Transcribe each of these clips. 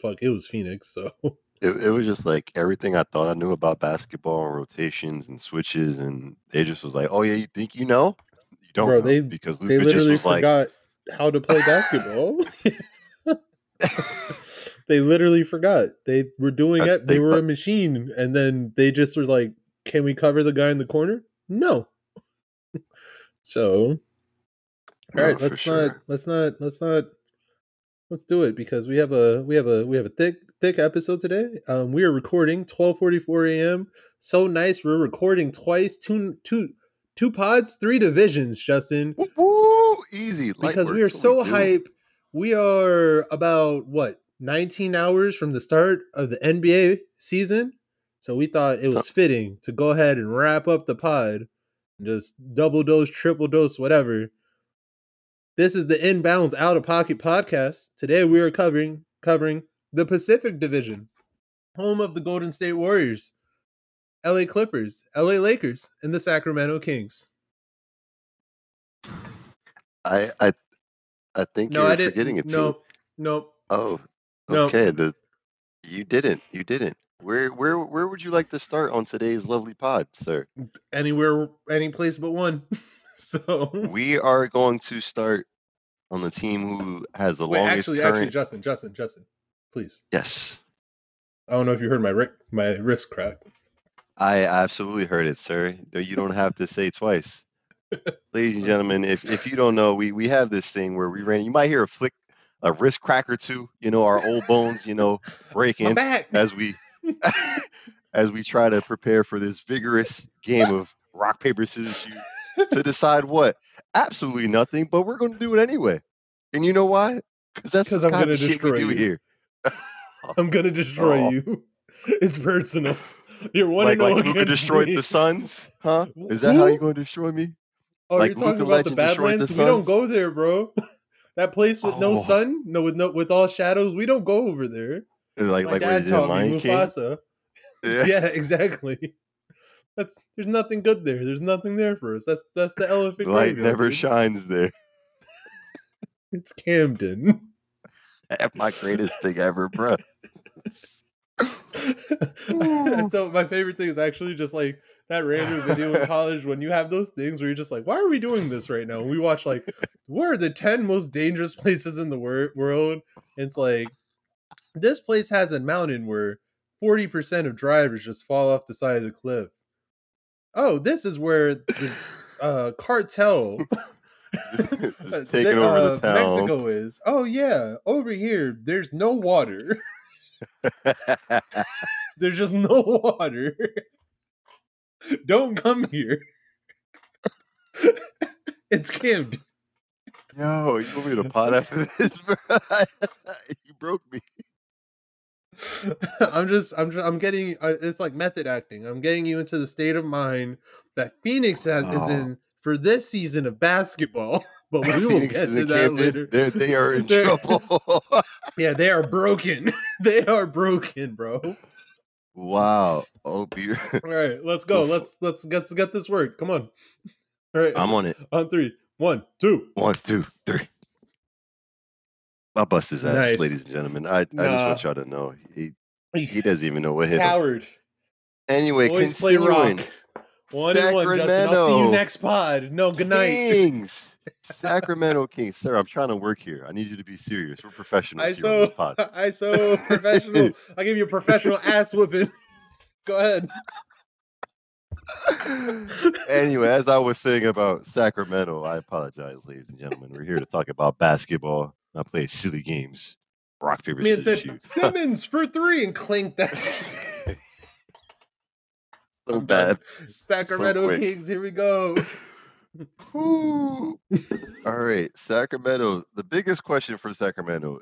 fuck, it was Phoenix, so. It was just like everything I thought I knew about basketball and rotations and switches, and they just was like, oh yeah, you think you know? You don't know, because Luka just was like. They literally forgot how to play basketball. They literally forgot. They were doing it. They were a machine, and then they just were like, can we cover the guy in the corner? No. So, all right, let's do it, because we have a thick episode today. We are recording 12:44 a.m. So nice, we're recording twice, two pods, three divisions, Justin. Woo-hoo! Easy. Because we are so hype. We are about 19 hours from the start of the NBA season. So we thought it was fitting to go ahead and wrap up the pod, and just double dose, triple dose, whatever. This is the Inbounds Out of Pocket podcast. Today we are covering the Pacific Division, home of the Golden State Warriors, LA Clippers, LA Lakers, and the Sacramento Kings. I think you're forgetting it. No. Oh, okay. No. You didn't. Where would you like to start on today's lovely pod, sir? Anywhere, any place but one. So we are going to start on the team who has the longest. Actually, Justin, please. Yes. I don't know if you heard my wrist crack. I absolutely heard it, sir. You don't have to say twice. Ladies and gentlemen, if you don't know, we have this thing where we ran. You might hear a flick, a wrist crack or two. You know, our old bones, breaking as we. As we try to prepare for this vigorous game of rock, paper, scissors, shoot to decide what? Absolutely nothing, but we're going to do it anyway. And you know why? Because that's the kind of shit we do here. I'm going to destroy you. It's personal. You're one and all against Luka destroyed me. The Suns? Huh? Is that how you're going to destroy me? Oh, you're talking about the Badlands? We don't go there, bro. That place with no sun, with all shadows, we don't go over there. Like Dad taught me, Mufasa. Yeah, exactly. There's nothing good there. There's nothing there for us. That's the elephant. Light graveyard, never shines there. It's Camden. My greatest thing ever, bro. So my favorite thing is actually just like that random video in college when you have those things where you're just like, why are we doing this right now? And we watch like, what are the 10 most dangerous places in the world? And it's like, this place has a mountain where 40% of drivers just fall off the side of the cliff. Oh, this is where the cartel taking over the town. Mexico is. Oh, yeah. Over here, there's no water. There's just no water. Don't come here. It's Camden. Yo, you want me to pot after this, bro? You broke me. I'm getting. It's like method acting. I'm getting you into the state of mind that Phoenix is in for this season of basketball. But we will get to that later. They are in trouble. Yeah, they are broken. They are broken, bro. Wow. Oh, beer. All right, let's go. Let's get this work. Come on. All right, I'm on it. On 3, 1, 2. 1, 2, 3. I bust his ass, nice. Ladies and gentlemen. I just want y'all to know he doesn't even know what hit him. Anyway, always play rock. 1-1, Justin. I'll see you next pod. No, good night. Kings. Sacramento Kings, sir. I'm trying to work here. I need you to be serious. We're professionals here on this pod. Professional. I'll give you a professional ass whooping. Go ahead. Anyway, as I was saying about Sacramento, I apologize, ladies and gentlemen. We're here to talk about basketball. I play silly games. Rock, paper, scissors, shoot. Simmons for 3 and clink that. So bad. Sacramento Kings, here we go. All right, Sacramento. The biggest question for Sacramento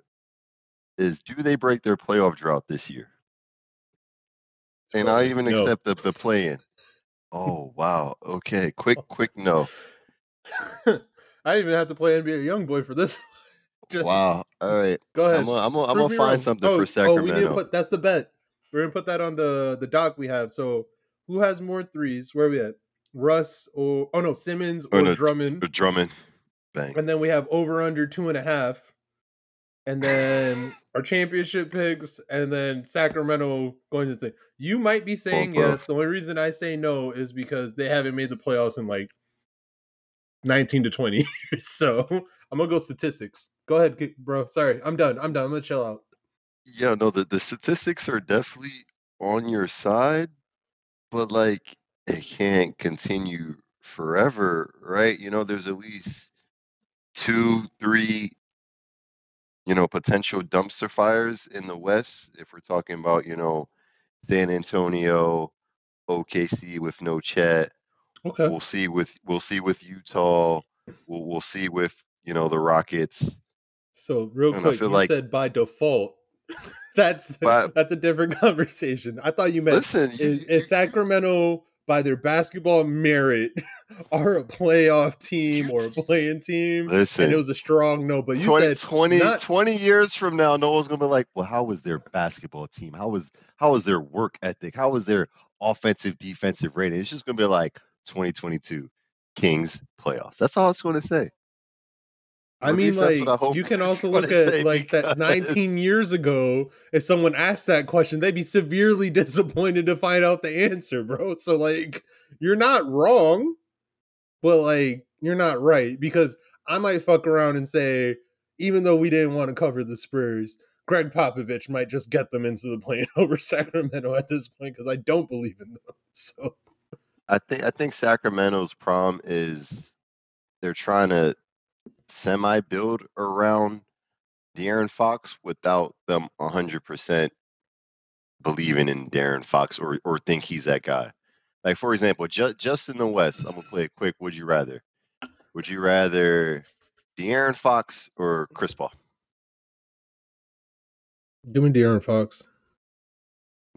is, do they break their playoff drought this year? And I even accept the play-in. Oh, wow. Okay, quick no. I didn't even have to play NBA YoungBoy for this. Just, wow! All right, go ahead. I'm gonna find something for Sacramento. We need to put, that's the bet. We're gonna put that on the doc we have. So, who has more threes? Where are we at? Russ or Simmons or Drummond? Bang. And then we have over under 2.5. and then our championship picks, and then Sacramento going to the thing. You might be saying yes. The only reason I say no is because they haven't made the playoffs in like 19 to 20 years. So I'm going to go statistics. Go ahead, bro. Sorry. I'm done. I'm going to chill out. Yeah, no, the statistics are definitely on your side, but like it can't continue forever, right? You know, there's at least 2-3, you know, potential dumpster fires in the West. If we're talking about, you know, San Antonio, OKC with no Chet. Okay. We'll see with Utah. We'll see with, you know, the Rockets. So real quick, you like, said by default. That's a different conversation. I thought you meant is Sacramento by their basketball merit are a playoff team or a play-in team. Listen, and it was a strong no, but you 20 years from now, no one's gonna be like, well, how was their basketball team? How was their work ethic? How was their offensive defensive rating? It's just gonna be like 2022 Kings playoffs. That's all it's gonna say. I mean, like, you can also look at like that 19 years ago, if someone asked that question, they'd be severely disappointed to find out the answer, bro. So like, you're not wrong, but like, you're not right, because I might fuck around and say, even though we didn't want to cover the Spurs, Greg Popovich might just get them into the play over Sacramento at this point, because I don't believe in them. So I think Sacramento's problem is they're trying to semi-build around De'Aaron Fox without them 100% believing in De'Aaron Fox or think he's that guy. Like, for example, just in the West, I'm going to play a quick would you rather. Would you rather De'Aaron Fox or Chris Paul? Doing De'Aaron Fox.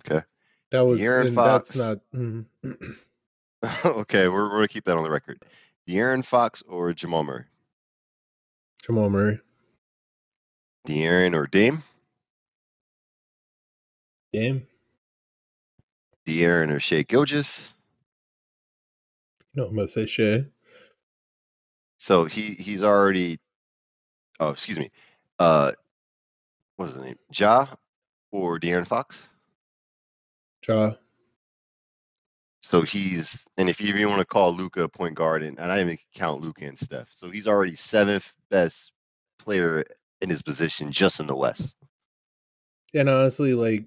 Okay. That was De'Aaron Fox. That's not... Mm-hmm. Okay, we're going to keep that on the record. De'Aaron Fox or Jamal Murray? Jamal Murray. De'Aaron or Dame? Dame. De'Aaron or Shai Gilgeous? No, I'm going to say Shai. So he's already... Oh, excuse me. What's his name? Ja or De'Aaron Fox? Ja. So he's... And if you even want to call Luka a point guard, and I didn't even count Luka and Steph. So he's already 7th best player in his position just in the West. And honestly, like,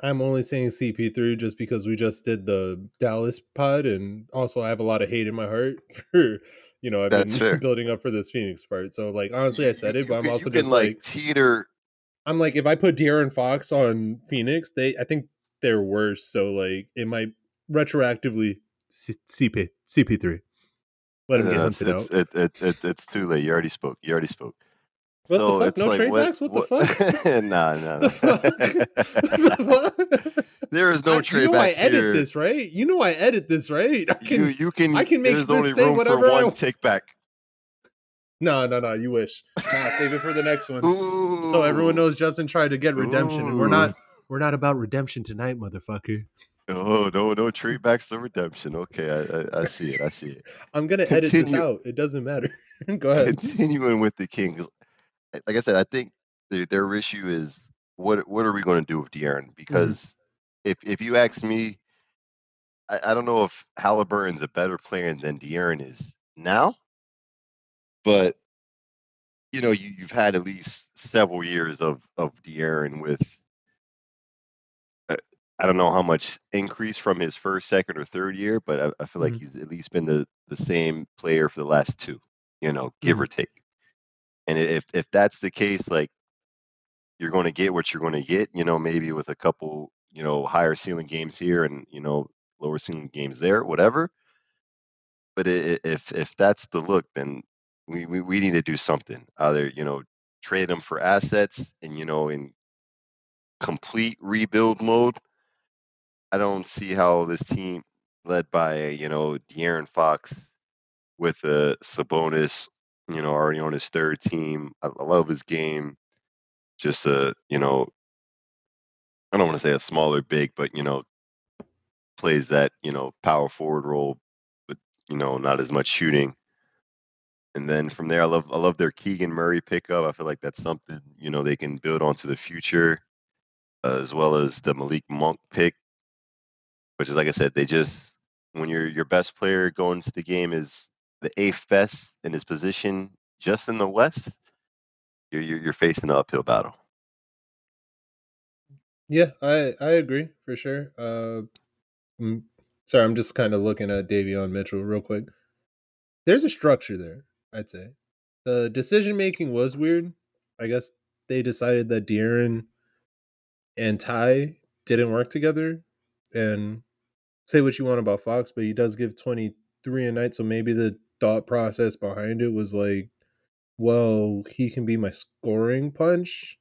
I'm only saying CP3 just because we just did the Dallas pod, and also I have a lot of hate in my heart for, you know, I've That's been fair. Building up for this Phoenix part. So, like, honestly, I said it, but I'm also just like teeter. I'm like, if I put De'Aaron Fox on Phoenix, I think they're worse. So, like, it might retroactively CP3. Let him get hunted out. It's too late. You already spoke. What so the fuck? No, like, trade backs? What the fuck? Nah. The fuck? There is no trade backs here. You know I edit this, right? I can make this say whatever I want. There's only room for one take back. No. You wish. Save it for the next one. Ooh. So everyone knows Justin tried to get redemption, and we're not about redemption tonight, motherfucker. Oh, no trade backs to redemption. Okay, I see it. I'm going to edit this out. It doesn't matter. Go ahead. Continuing with the Kings. Like I said, I think their issue is what are we going to do with De'Aaron? Because if you ask me, I don't know if Halliburton's a better player than De'Aaron is now. But, you know, you've had at least several years of De'Aaron with... I don't know how much increase from his first, second, or third year, but I feel like he's at least been the same player for the last two, you know, give or take. And if that's the case, like, you're going to get what you're going to get, you know, maybe with a couple, you know, higher ceiling games here and, you know, lower ceiling games there, whatever. But if that's the look, then we need to do something. Either, you know, trade them for assets and, you know, in complete rebuild mode. I don't see how this team led by, you know, De'Aaron Fox with Sabonis, you know, already on his third team. I love his game. Just you know, I don't want to say a smaller big, but, you know, plays that, you know, power forward role, but, you know, not as much shooting. And then from there, I love their Keegan Murray pickup. I feel like that's something, you know, they can build on to the future, as well as the Malik Monk pick, which is, like I said, they just, when your best player going into the game is the eighth best in his position just in the West, you're facing an uphill battle. Yeah, I agree for sure. I'm just kind of looking at Davion Mitchell real quick. There's a structure there, I'd say. The decision-making was weird. I guess they decided that De'Aaron and Ty didn't work together. And say what you want about Fox, but he does give 23 a night, so maybe the thought process behind it was like, well, he can be my scoring punch.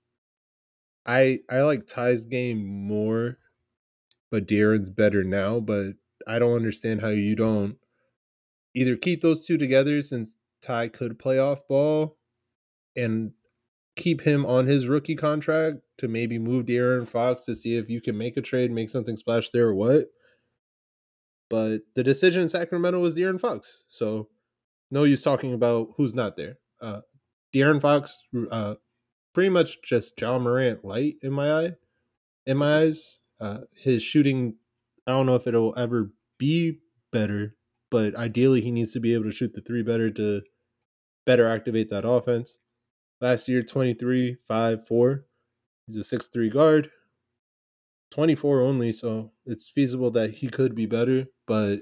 I like Ty's game more, but De'Aaron's better now. But I don't understand how you don't either keep those two together, since Ty could play off ball, and keep him on his rookie contract to maybe move De'Aaron Fox to see if you can make a trade, make something splash there or what. But the decision in Sacramento was De'Aaron Fox. So no use talking about who's not there. De'Aaron Fox, pretty much just John Morant light in my eyes. His shooting, I don't know if it'll ever be better, but ideally he needs to be able to shoot the three better to better activate that offense. Last year, 23, 5, 4. He's a 6'3 guard, 24 only, so it's feasible that he could be better. But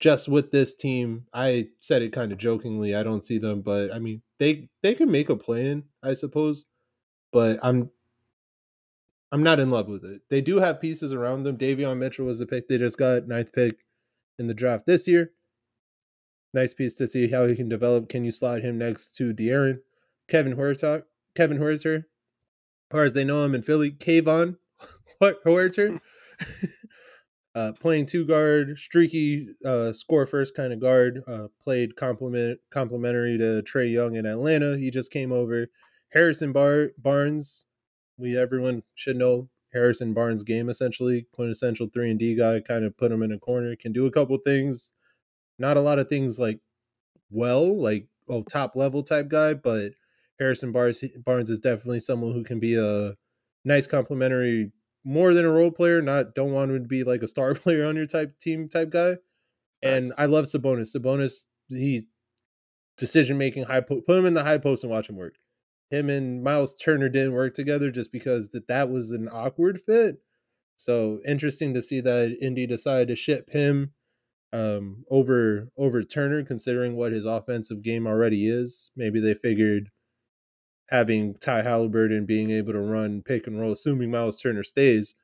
just with this team, I said it kind of jokingly, I don't see them. But, I mean, they can make a plan, I suppose, but I'm not in love with it. They do have pieces around them. Davion Mitchell was the pick they just got, 9th pick in the draft this year. Nice piece to see how he can develop. Can you slide him next to De'Aaron? Kevin Huerter, or as they know him in Philly, Kevon Huerter. Playing two guard, streaky, score first kind of guard. Played complementary to Trae Young in Atlanta. He just came over. Harrison Barnes. Everyone should know Harrison Barnes' game, essentially. Quintessential 3-and-D guy, kind of put him in a corner. Can do a couple things. Not a lot of things top level type guy, but Harrison Barnes is definitely someone who can be a nice complementary, more than a role player. Don't want him to be like a star player on your team type guy. And I love Sabonis. Sabonis, he decision making high post. Put him in the high post and watch him work. Him and Miles Turner didn't work together just because that was an awkward fit. So interesting to see that Indy decided to ship him over Turner, considering what his offensive game already is. Maybe they figured having Ty Halliburton being able to run pick and roll, assuming Miles Turner stays,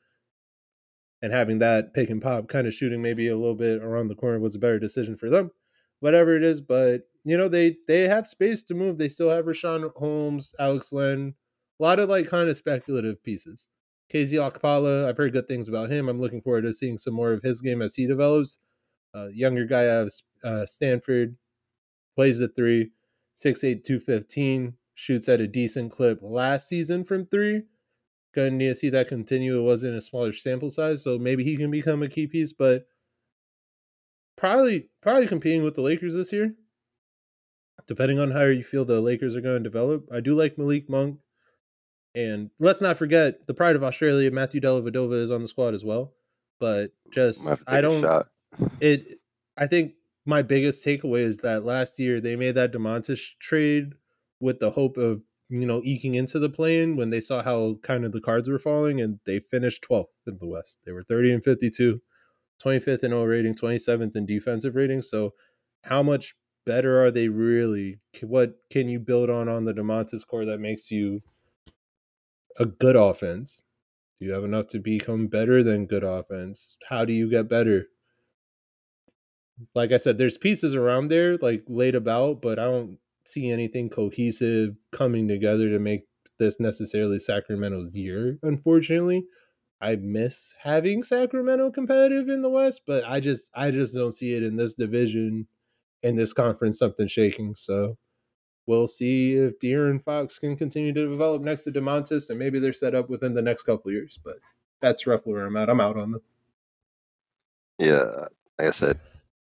and having that pick and pop kind of shooting maybe a little bit around the corner was a better decision for them, whatever it is. But, you know, they have space to move. They still have Rashawn Holmes, Alex Len, a lot of kind of speculative pieces. KZ Okpala, I've heard good things about him. I'm looking forward to seeing some more of his game as he develops. Younger guy out of Stanford, plays the three, 6'8", 215, shoots at a decent clip last season from three. Gonna need to see that continue. It wasn't a smaller sample size, so maybe he can become a key piece, but probably competing with the Lakers this year, depending on how you feel the Lakers are going to develop. I do like Malik Monk, and let's not forget the pride of Australia, Matthew Dellavedova, is on the squad as well. But just, I don't... I think my biggest takeaway is that last year they made that Domantas trade with the hope of, you know, eking into the play-in when they saw how kind of the cards were falling, and they finished 12th in the West. They were 30-52, 25th in O rating, 27th in defensive rating. So how much better are they really? What can you build on the Domantas core that makes you a good offense? Do you have enough to become better than good offense? How do you get better? Like I said, there's pieces around there, laid about, but I don't see anything cohesive coming together to make this necessarily Sacramento's year, unfortunately. I miss having Sacramento competitive in the West, but I just don't see it in this division, in this conference, something shaking. So we'll see if De'Aaron Fox can continue to develop next to Domantas, and maybe they're set up within the next couple of years, but that's roughly where I'm at. I'm out on them. Yeah, like I said,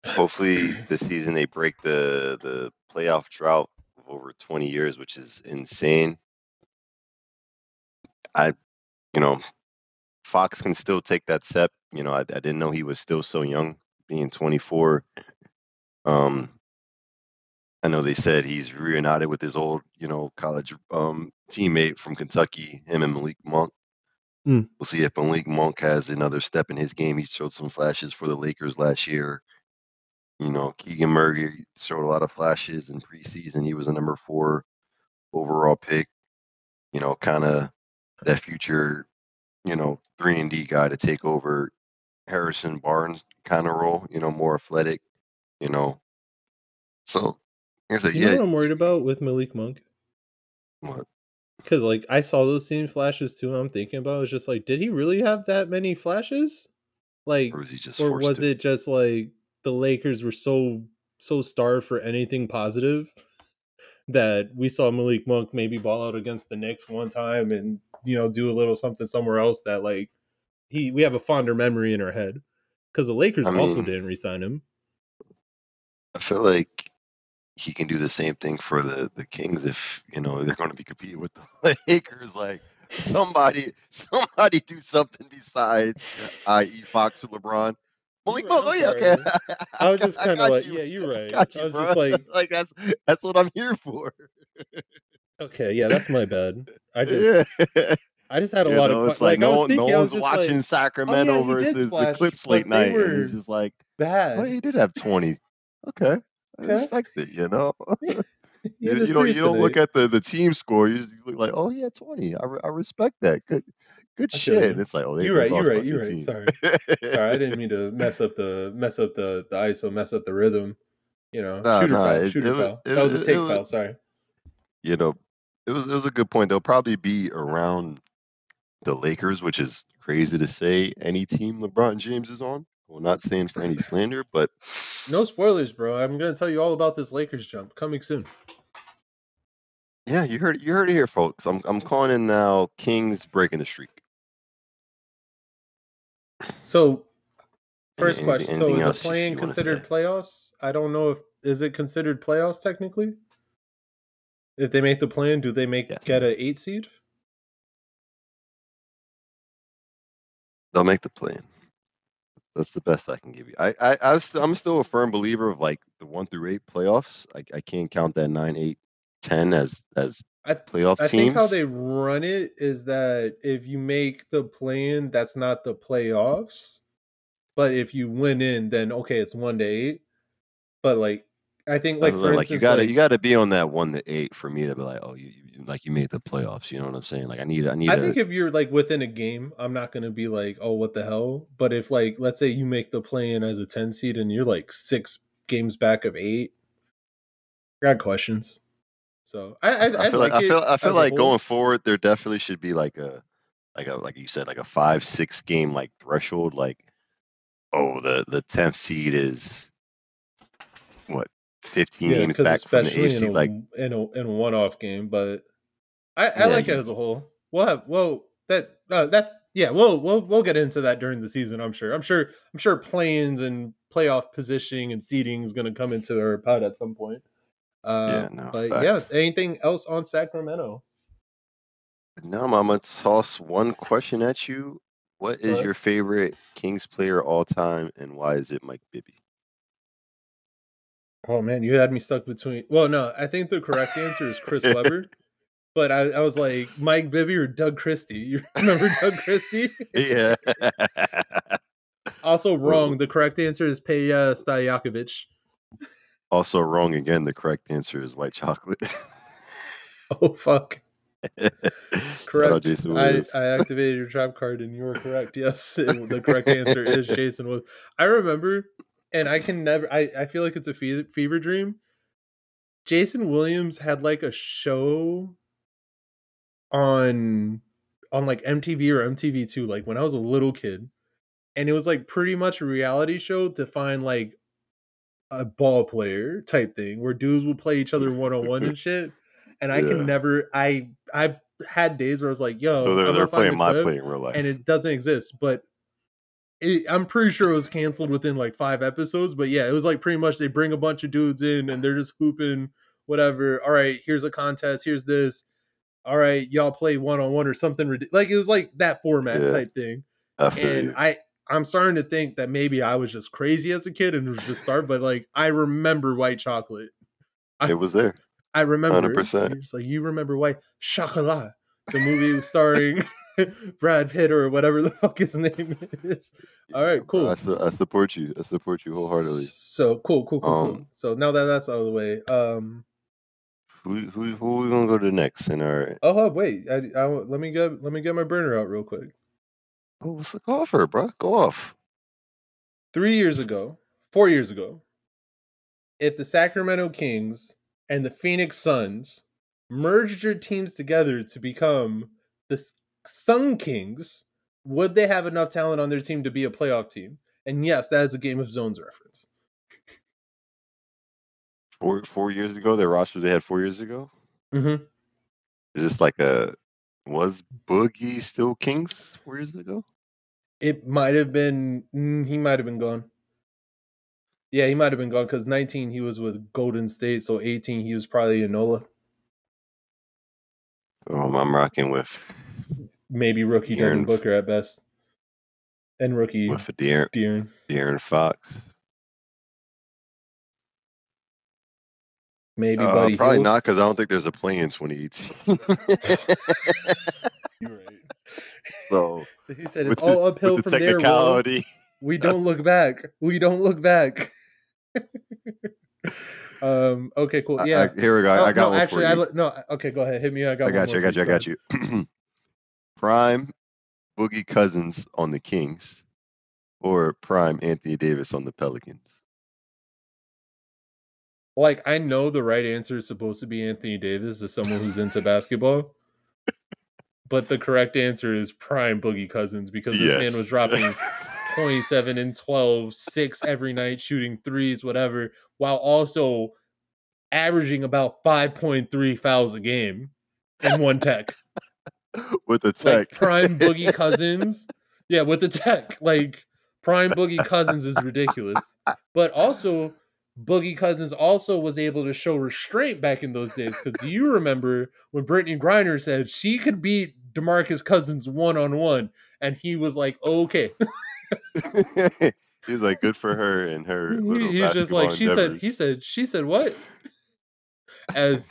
hopefully this season they break the playoff drought of over 20 years, which is insane. Fox can still take that step. I didn't know he was still so young, being 24. I know they said he's reunited with his old, college teammate from Kentucky, him and Malik Monk. Mm. We'll see if Malik Monk has another step in his game. He showed some flashes for the Lakers last year. Keegan Murray showed a lot of flashes in preseason. He was a number 4 overall pick. Kind of that future, 3-and-D guy to take over Harrison Barnes kind of role, more athletic, So, you know what I'm worried about with Malik Monk? What? Because, I saw those same flashes, too, and I'm thinking about it. I was just did he really have that many flashes? Or was he just forced it just, the Lakers were so starved for anything positive that we saw Malik Monk maybe ball out against the Knicks one time and, do a little something somewhere else that, we have a fonder memory in our head. Because the Lakers also didn't re-sign him. I feel like he can do the same thing for the Kings if, they're going to be competing with the Lakers. Somebody do something besides, i.e. Fox or LeBron. Malik Monk, okay. I was just kind of yeah, you're right. I was just that's what I'm here for. Okay, yeah, that's my bad. I just had a lot of questions. I was watching Sacramento versus the Clips late night. And he's just bad. Well, he did have 20. Okay. I respect it, You don't look at the team score. You look oh, he had 20. I respect that. Good shit. And it's you're right. Sorry, I didn't mean to mess up the ISO, mess up the rhythm. Shooter foul. That was a take foul. Sorry. It was a good point. They'll probably be around the Lakers, which is crazy to say. Any team LeBron James is on. Well, not saying for any slander, but... No spoilers, bro. I'm going to tell you all about this Lakers jump. Coming soon. Yeah, you heard it here, folks. I'm calling in now Kings breaking the streak. So, first question. So, is a play-in considered playoffs? I don't know if... Is it considered playoffs, technically? If they make the play-in, do they get an 8 seed? They'll make the play-in. That's the best I can give you. I'm still a firm believer of the 1-8 playoffs. I can't count that 9, 8, 10 as playoff teams. I think how they run it is that if you make the play-in, that's not the playoffs. But if you win in, then okay, it's 1-8. But I think for instance, you gotta be on that 1-8 for me to be you made the playoffs. You know what I'm saying? I think if you're within a game, I'm not gonna be what the hell. But if let's say you make the play-in as a 10 seed and you're 6 games back of 8, I got questions. So I feel like going forward, there definitely should be a 5-6 game threshold. The 10th seed is what? 15 games back from the AFC, in a one-off game, but it as a whole. We'll get into that during the season. I'm sure play-ins and playoff positioning and seeding is going to come into our pod at some point. Anything else on Sacramento? No, I'm gonna toss one question at you. What is your favorite Kings player all time, and why is it Mike Bibby? Oh, man, you had me stuck between... Well, no, I think the correct answer is Chris Webber. But I was Mike Bibby or Doug Christie. You remember Doug Christie? Yeah. Also wrong. The correct answer is Peja Stojakovic. Also wrong again. The correct answer is white chocolate. Oh, fuck. Correct. I activated your trap card and you were correct. Yes, the correct answer is Jason Williams. I remember... And I can never... I feel like it's a fever dream. Jason Williams had a show on MTV or MTV2 when I was a little kid. And it was pretty much a reality show to find a ball player type thing where dudes would play each other one-on-one and shit. And I can never... I've had days where I was yo... So they're playing my play in real life. And it doesn't exist, but... I'm pretty sure it was canceled within 5 episodes, but yeah, it was pretty much they bring a bunch of dudes in and they're just hooping whatever. All right, here's a contest. Here's this. All right, y'all play one-on-one or something ridiculous. Like, it was like that format type thing. And I'm starting to think that maybe I was just crazy as a kid and was just starved, but like I remember white chocolate. It was there. I remember 100%. It's like, you remember white chocolate, the movie starring Brad Pitt or whatever the fuck his name is. All right, cool. I support you. I support you wholeheartedly. So cool. So now that that's out of the way, who are we gonna go to next in our? Oh wait, I let me get my burner out real quick. Oh, what's the call for, bro? Go off. 4 years ago, if the Sacramento Kings and the Phoenix Suns merged your teams together to become the Sun Kings, would they have enough talent on their team to be a playoff team? And yes, that is a Game of Zones reference. Four years ago, their roster they had 4 years ago? Mm-hmm. Is this like a... Was Boogie still Kings 4 years ago? It might have been. He might have been gone. Yeah, he might have been gone because 19 he was with Golden State, so 18 he was probably Enola. I'm rocking with maybe rookie Devin Booker at best, and rookie with De'Aaron Fox. Maybe Buddy probably Hield. Not because I don't think there's a play in 2018. You're right. So he said it's all uphill from the technicality. There. We don't look back. Okay. Cool. Yeah. Here we go. I got one. Actually, okay. Go ahead. Hit me. I got you. Prime Boogie Cousins on the Kings, or prime Anthony Davis on the Pelicans. Like, I know the right answer is supposed to be Anthony Davis as someone who's into basketball, but the correct answer is prime Boogie Cousins because this man was dropping 27 and 12, 6 every night, shooting threes, whatever, while also averaging about 5.3 fouls a game and one tech. With a tech. Like, prime Boogie Cousins. Yeah, with the tech. Like, prime Boogie Cousins is ridiculous. But also... Boogie Cousins also was able to show restraint back in those days because you remember when Brittany Griner said she could beat DeMarcus Cousins one-on-one, and he was like, okay. He's like, good for her and her little He's just like, she endeavors. Said, he said, she said what? As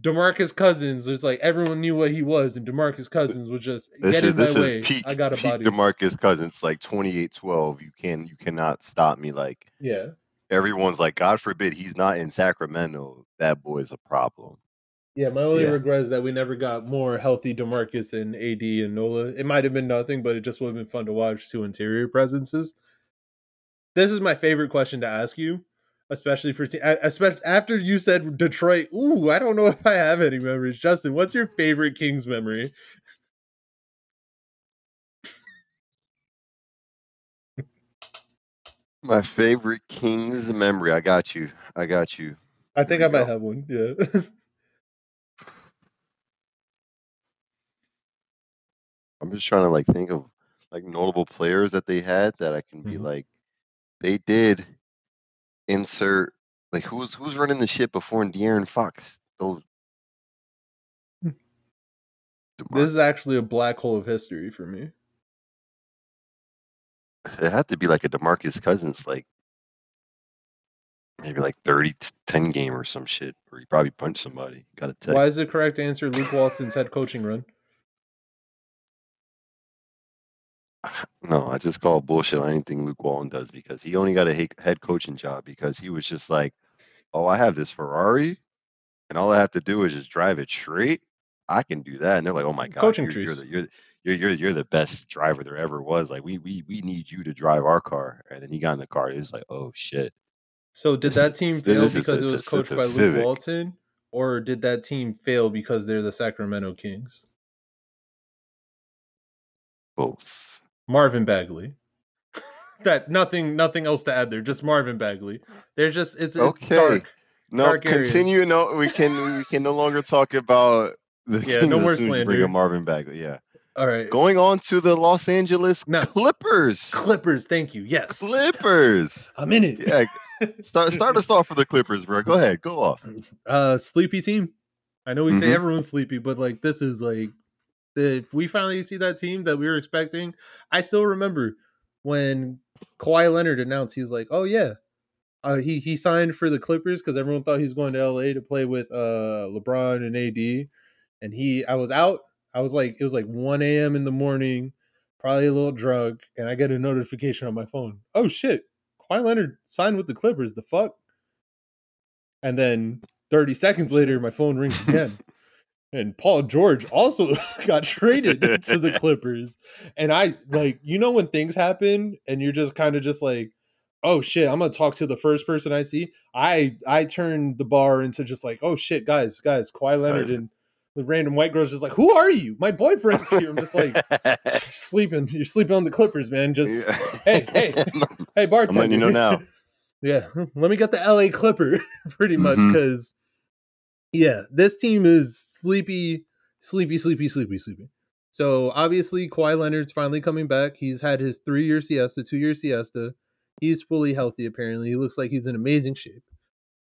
DeMarcus Cousins, there's like, everyone knew what he was, and DeMarcus Cousins was just, this get is, in this my way, peak, I got a body. DeMarcus Cousins, like 28-12, you cannot stop me, like. Yeah. Everyone's like, God forbid he's not in Sacramento. That boy's a problem. Yeah, my only regret is that we never got more healthy DeMarcus and AD and Nola. It might have been nothing, but it just would have been fun to watch two interior presences. This is my favorite question to ask you, especially for especially after you said Detroit. Ooh, I don't know if I have any memories. Justin, what's your favorite Kings memory? My favorite Kings memory. I got you. I think I might have one. Yeah. I'm just trying to like think of like notable players that they had that I can be like, they did insert like who's running the ship before De'Aaron Fox. Those. This is actually a black hole of history for me. It had to be like a DeMarcus Cousins, like maybe like 30-10 game or some shit, where he probably punched somebody. Got a tech. Why is the correct answer Luke Walton's head coaching run? No, I just call bullshit on anything Luke Walton does because he only got a head coaching job because he was just like, oh, I have this Ferrari, and all I have to do is just drive it straight. I can do that, and they're like, oh my God, coaching trees. You're the best driver there ever was. Like we need you to drive our car. And then he got in the car. It's like, oh shit. So did that team fail because it was coached by Luke Walton, or did that team fail because they're the Sacramento Kings? Both. Marvin Bagley. That nothing else to add there. Just Marvin Bagley. They're just it's dark. No, dark continue. Areas. No, we can no longer talk about the Kings. No more slander. Bring a Marvin Bagley. Yeah. All right. Going on to the Los Angeles Clippers. Clippers, thank you. Yes. Clippers. I'm in it. Yeah. Start us off for the Clippers, bro. Go ahead. Go off. Sleepy team. I know we say everyone's sleepy, but like this is like if we finally see that team that we were expecting. I still remember when Kawhi Leonard announced he's like, oh yeah. He signed for the Clippers because everyone thought he was going to LA to play with LeBron and AD. And I was out. I was like, it was like 1 a.m. in the morning, probably a little drunk, and I get a notification on my phone. Oh shit, Kawhi Leonard signed with the Clippers. The fuck? And then 30 seconds later, my phone rings again. And Paul George also got traded to the Clippers. And I like, you know, when things happen and you're just kind of just like, oh shit, I'm gonna talk to the first person I see. I turned the bar into just like, oh shit, guys, Kawhi Leonard and the random white girl's just like, who are you? My boyfriend's here. I'm just like, sleeping. You're sleeping on the Clippers, man. Just hey, bartender. I'm letting you know now. Yeah, let me get the LA Clipper, pretty much, because yeah, this team is sleepy. So obviously, Kawhi Leonard's finally coming back. He's had his 3-year siesta, 2-year siesta. He's fully healthy, apparently. He looks like he's in amazing shape.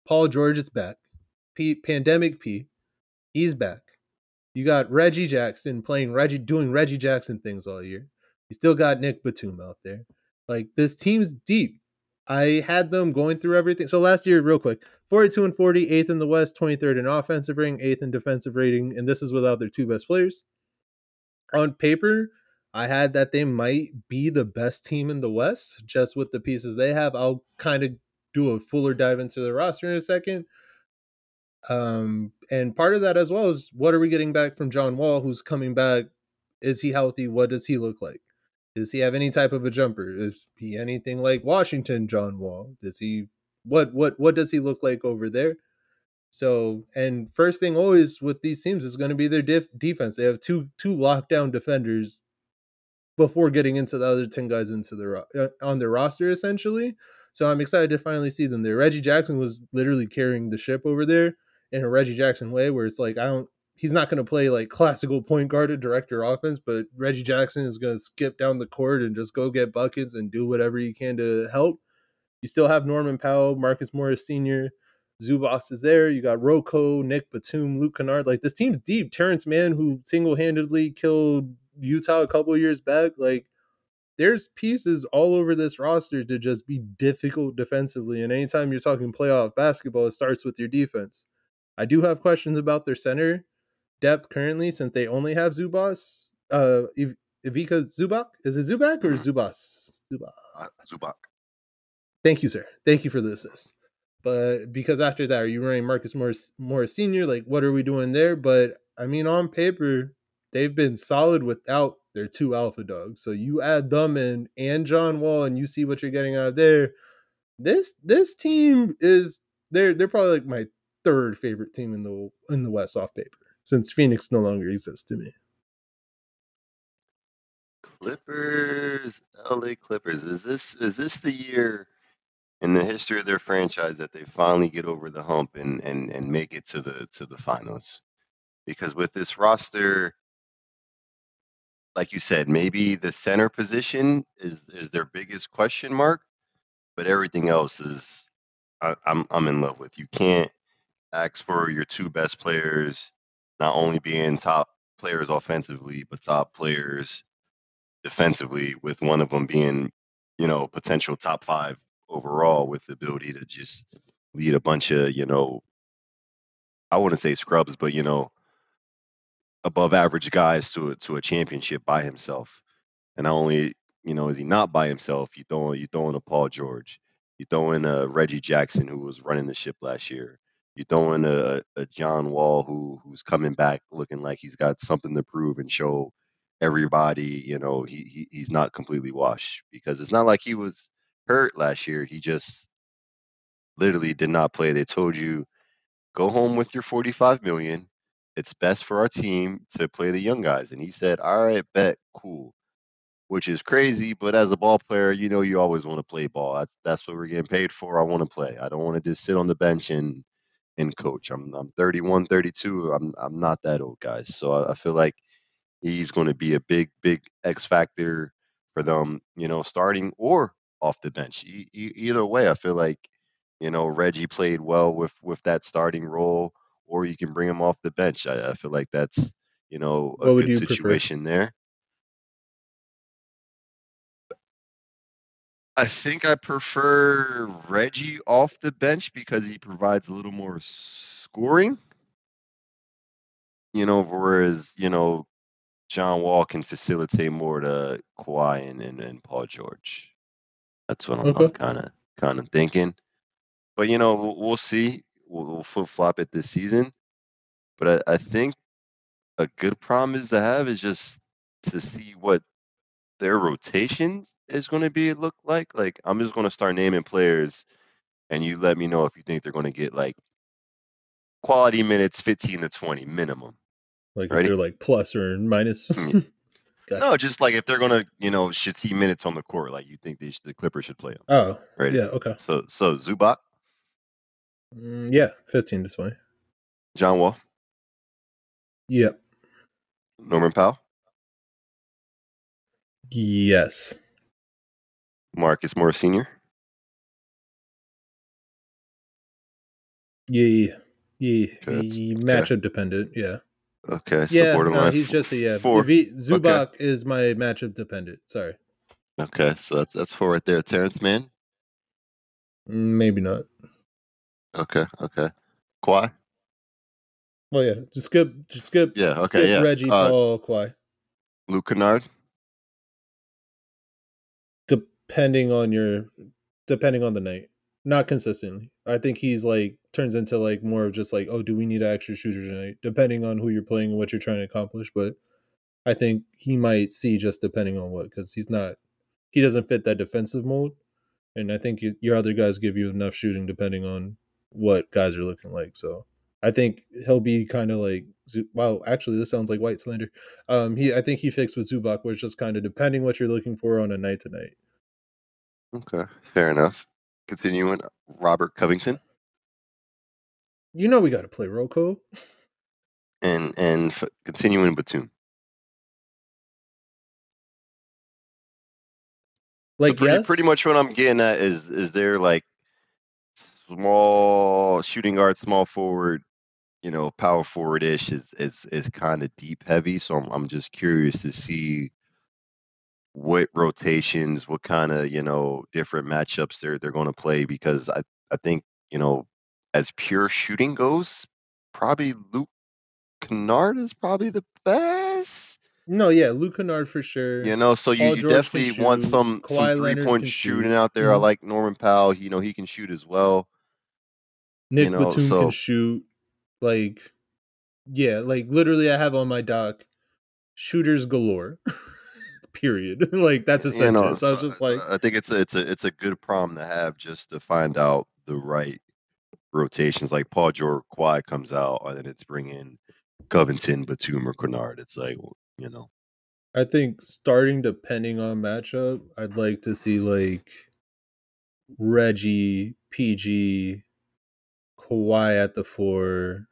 Paul George is back. Pandemic P, he's back. You got Reggie Jackson doing Reggie Jackson things all year. You still got Nick Batum out there. Like, this team's deep. I had them going through everything. So last year, real quick, 42-40, 8th in the West, 23rd in offensive rating, 8th in defensive rating, and this is without their 2 best players. On paper, I had that they might be the best team in the West, just with the pieces they have. I'll kind of do a fuller dive into the roster in a second. And part of that as well is, what are we getting back from John Wall, who's coming back? Is he healthy? What does he look like? Does he have any type of a jumper? Is he anything like Washington John Wall? Does he what does he look like over there? So, and first thing always with these teams is going to be their defense. They have two lockdown defenders before getting into the other 10 guys into on their roster, essentially. So I'm excited to finally see them there. Reggie Jackson was literally carrying the ship over there in a Reggie Jackson way, where it's like, he's not going to play like classical point guard or director offense, but Reggie Jackson is going to skip down the court and just go get buckets and do whatever he can to help. You still have Norman Powell, Marcus Morris Sr., Zubac is there. You got Rocco, Nick Batum, Luke Kennard. Like, this team's deep. Terrence Mann, who single-handedly killed Utah a couple of years back. Like, there's pieces all over this roster to just be difficult defensively. And anytime you're talking playoff basketball, it starts with your defense. I do have questions about their center depth currently, since they only have Zubac. Ivica Zubac? Is it Zubac or Zubac? Zubac. Thank you, sir. Thank you for the assist. But because after that, are you running Marcus Morris Sr.? Like, what are we doing there? But I mean, on paper, they've been solid without their 2 alpha dogs. So you add them in and John Wall, and you see what you're getting out of there. This team is they're probably like my 3rd favorite team in the West off paper, since Phoenix no longer exists to me. LA Clippers. Is this the year in the history of their franchise that they finally get over the hump and make it to the finals? Because with this roster, like you said, maybe the center position is their biggest question mark, but everything else is I'm in love with. You can't ask for your 2 best players not only being top players offensively, but top players defensively, with one of them being, you know, potential top 5 overall, with the ability to just lead a bunch of, you know, I wouldn't say scrubs, but, you know, above average guys to a championship by himself. And not only, you know, is he not by himself, you throw in a Paul George, you throw in a Reggie Jackson, who was running the ship last year, you throw in a John Wall who's coming back looking like he's got something to prove and show everybody, you know, he's not completely washed, because it's not like he was hurt last year. He just literally did not play. They told you, go home with your $45 million. It's best for our team to play the young guys. And he said, all right, bet, cool, which is crazy. But as a ball player, you know, you always want to play ball. That's what we're getting paid for. I want to play. I don't want to just sit on the bench and coach. I'm 31, 32. I'm not that old, guys. So I feel like he's going to be a big, big X factor for them, you know, starting or off the bench. Either way, I feel like You know, Reggie played well with that starting role, or you can bring him off the bench. I feel like that's, you know, a good situation there. I think I prefer Reggie off the bench because he provides a little more scoring. You know, whereas, you know, John Wall can facilitate more to Kawhi and Paul George. That's what I'm kind of thinking. But, you know, we'll see. We'll flip-flop it this season. But I think a good promise to have is just to see what their rotation is going to be look like. Like, I'm just going to start naming players, and you let me know if you think they're going to get, like, quality minutes, 15 to 20 minimum. Like, if they're, like, plus or minus? No, just, like, if they're going to, you know, should see minutes on the court, like, you think the Clippers should play them. Oh, ready? Yeah, okay. So Zubac? Yeah, 15 to 20. John Wall? Yep. Norman Powell? Yes. Marcus Morris Sr.? Yeah. Matchup dependent, yeah. Okay, so yeah, borderline. No, he's just a yeah. Zubac is my matchup dependent. Sorry. Okay, so that's four right there. Terrence Mann? Maybe not. Okay. Kawhi? Well, yeah, just skip. Yeah, okay, skip yeah. Reggie, Paul, Kawhi. Luke Kennard? Depending on the night. Not consistently. I think he's like turns into like more of just like, oh, do we need an extra shooter tonight? Depending on who you're playing and what you're trying to accomplish. But I think he might see just depending on what, because he doesn't fit that defensive mold. And I think your other guys give you enough shooting depending on what guys are looking like. So I think he'll be kind of like, wow, actually this sounds like white slander. I think he fixed with Zubac, where it's just kind of depending what you're looking for on a night to night. Okay, fair enough. Continuing, Robert Covington. You know we got to play Rocco. And continuing Batum. Like, so pretty much what I'm getting at is there like small shooting guard, small forward, you know, power forward-ish is kind of deep heavy. So I'm just curious to see what rotations, what kind of, you know, different matchups they're going to play, because I think, you know, as pure shooting goes, probably Luke Kennard is probably the best. No, yeah, Luke Kennard for sure. You know, so you definitely want some three-point shooting out there. Mm-hmm. I like Norman Powell. You know, he can shoot as well. Nick Batum can shoot. Like, yeah, like literally I have on my doc, shooters galore. Period. Like, that's a sentence. You know, so I was just like, I think it's a good problem to have, just to find out the right rotations. Like Paul George, Kawhi comes out, and then it's bringing Covington, Batum, or Kennard. It's like, you know, I think starting depending on matchup, I'd like to see like Reggie, PG, Kawhi at the 4.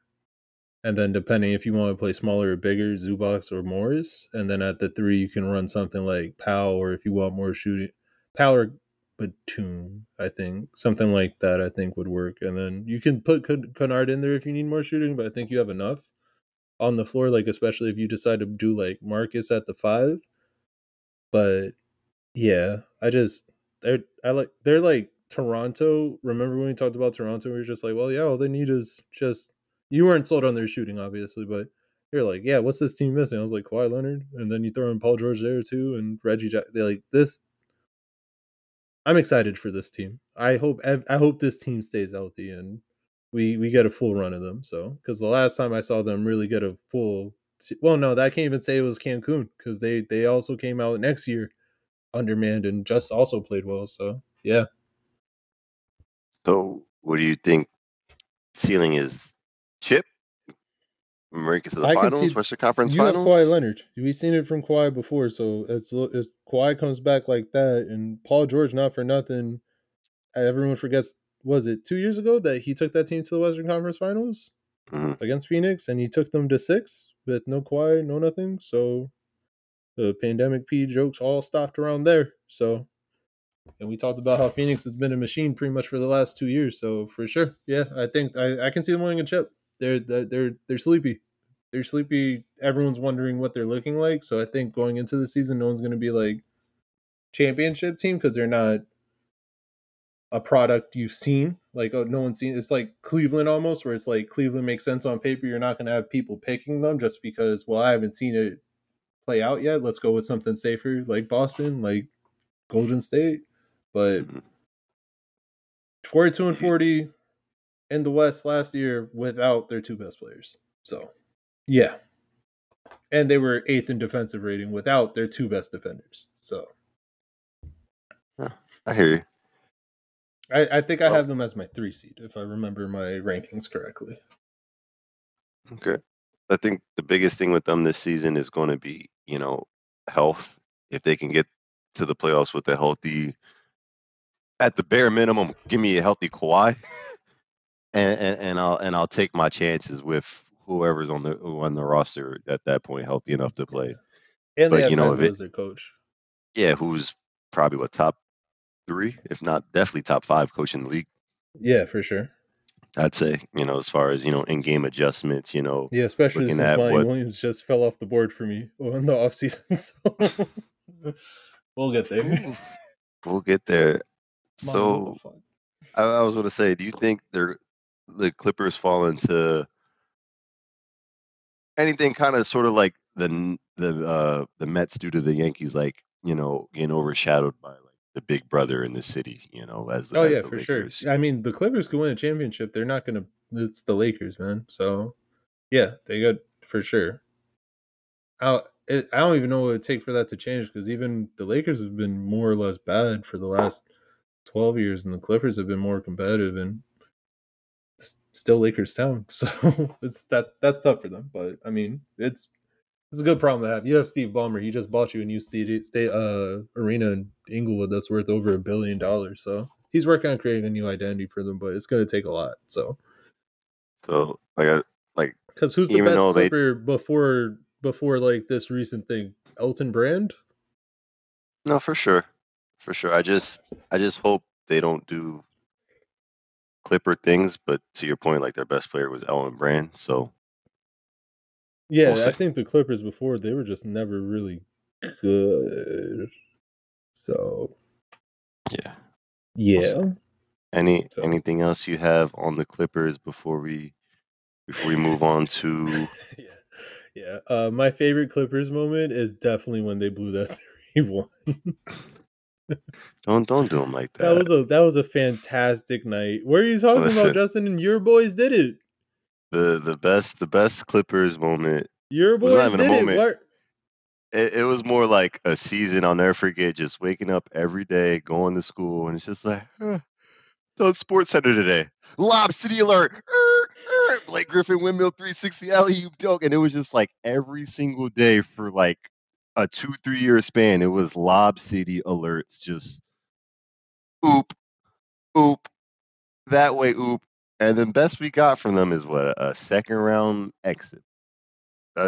And then depending if you want to play smaller or bigger, Zubac or Morris. And then at the 3, you can run something like Powell, or if you want more shooting, Powell or Batum, I think. Something like that I think would work. And then you can put Kennard in there if you need more shooting, but I think you have enough on the floor, like especially if you decide to do like Marcus at the 5. But yeah, they're like Toronto. Remember when we talked about Toronto, we were just like, well, yeah, all they need is just... You weren't sold on their shooting, obviously, but you're like, yeah, what's this team missing? I was like, Kawhi Leonard, and then you throw in Paul George there too, and Reggie Jackson. They're like, this. I'm excited for this team. I hope this team stays healthy and we get a full run of them. So, because the last time I saw them really get a full, well, no, I can't even say it was Cancun, because they also came out next year undermanned and just also played well. So yeah. So what do you think ceiling is? Chip, America to the finals, Western Conference finals. You have Kawhi Leonard. We've seen it from Kawhi before, so if Kawhi comes back like that, and Paul George, not for nothing, everyone forgets, was it 2 years ago that he took that team to the Western Conference finals against Phoenix, and he took them to 6 with no Kawhi, no nothing, so the pandemic P jokes all stopped around there, so And we talked about how Phoenix has been a machine pretty much for the last 2 years. So for sure, yeah, I think I can see them winning a chip. They're sleepy. They're sleepy. Everyone's wondering what they're looking like. So I think going into the season, no one's going to be like championship team because they're not a product you've seen. Like, oh, no one's seen. It's like Cleveland almost, where it's like Cleveland makes sense on paper. You're not going to have people picking them just because, well, I haven't seen it play out yet. Let's go with something safer like Boston, like Golden State. But 42-40 in the West last year without their two best players. So, yeah. And they were 8th in defensive rating without their two best defenders. So, yeah, I hear you. I think I have them as my 3 seed, if I remember my rankings correctly. Okay. I think the biggest thing with them this season is going to be, you know, health. If they can get to the playoffs with a healthy... At the bare minimum, give me a healthy Kawhi, and I'll take my chances with whoever's on the roster at that point, healthy enough to play. Yeah. And but, they have as their coach. Yeah, who's probably top 3, if not definitely top 5 coach in the league. Yeah, for sure. I'd say as far as in-game adjustments, yeah, especially since Monty Williams just fell off the board for me in the offseason. So we'll get there. We'll get there. So, I was going to say, do you think the Clippers fall into anything kind of sort of like the Mets do to the Yankees, like, getting overshadowed by like the big brother in the city, as the Lakers. For sure. I mean, the Clippers could win a championship. They're not going to – it's the Lakers, man. So, yeah, they got for sure. I don't even know what it would take for that to change because even the Lakers have been more or less bad for the last – 12 years, and the Clippers have been more competitive, and still Lakers town. So that's tough for them. But I mean, it's a good problem to have. You have Steve Ballmer; he just bought you a new state arena in Inglewood that's worth over $1 billion. So he's working on creating a new identity for them, but it's going to take a lot. So because who's the best Clipper before like this recent thing? Elton Brand? No, for sure. For sure. I just hope they don't do Clipper things, but to your point, like their best player was Elton Brand, so yeah, I think the Clippers before they were just never really good. So Yeah. We'll anything else you have on the Clippers before we move on to Yeah. My favorite Clippers moment is definitely when they blew that 3-1. Don't do them like that. That was a fantastic night. What are you talking about, Justin? And your boys did it. The best Clippers moment. Your boys did it. It was more like a season I'll never forget. Just waking up every day, going to school, and it's just like, on Sports Center today, Lob City alert. Blake Griffin windmill 360 alley-oop dunk, and it was just like every single day for like a 2-3 year span, it was Lob City alerts, just oop, that way, oop. And the best we got from them is what, a second round exit.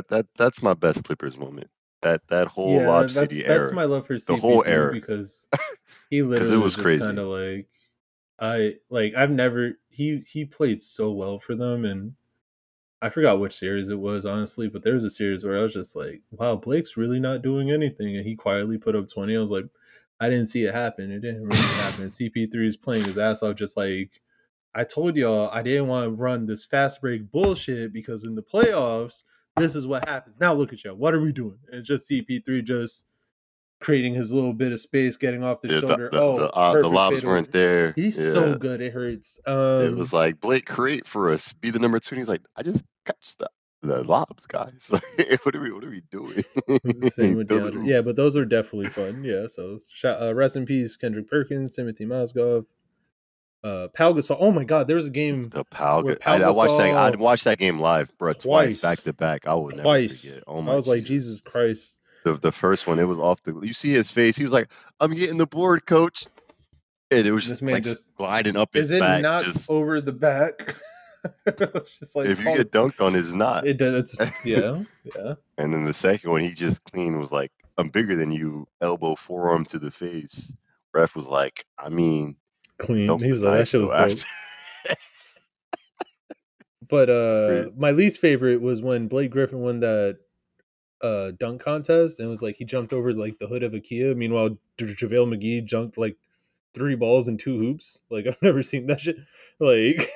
That's my best Clippers moment. That whole Lob City era. That's my love for CP3, the whole era, because he literally was just kind of like he played so well for them. And I forgot which series it was, honestly, but there was a series where I was just like, wow, Blake's really not doing anything. And he quietly put up 20. I was like, I didn't see it happen. It didn't really happen. CP3 is playing his ass off, just like, I told y'all I didn't want to run this fast break bullshit because in the playoffs, this is what happens. Now look at y'all. What are we doing? And just CP3 just creating his little bit of space, getting off the shoulder. The lobs weren't there. He's so good. It hurts. It was like, Blake, create for us. Be the number 2. And he's like, I just catch the lobs, guys. Like, what are we doing? Same with DeAndre. Yeah, but those are definitely fun. Yeah, so rest in peace, Kendrick Perkins, Timothy Mozgov, Pau Gasol. Oh, my God. There was a game. I watched that game live, bro, twice back to back. I would never forget. Oh, my I was Jesus. Like, Jesus Christ. The first one, it was off the. You see his face. He was like, "I'm getting the board, coach," and it was just like just gliding up his back. Is it back, not just, over the back? It's just like if you get dunked on, it's not. It does. Yeah. And then the second one, he just clean was like, "I'm bigger than you." Elbow, forearm to the face. ref was like, I mean, clean. He was like, that shit was dope. But my least favorite was when Blake Griffin won that dunk contest, and it was like he jumped over like the hood of a Kia. Meanwhile, JaVale McGee jumped like 3 balls and 2 hoops. Like, I've never seen that shit. Like,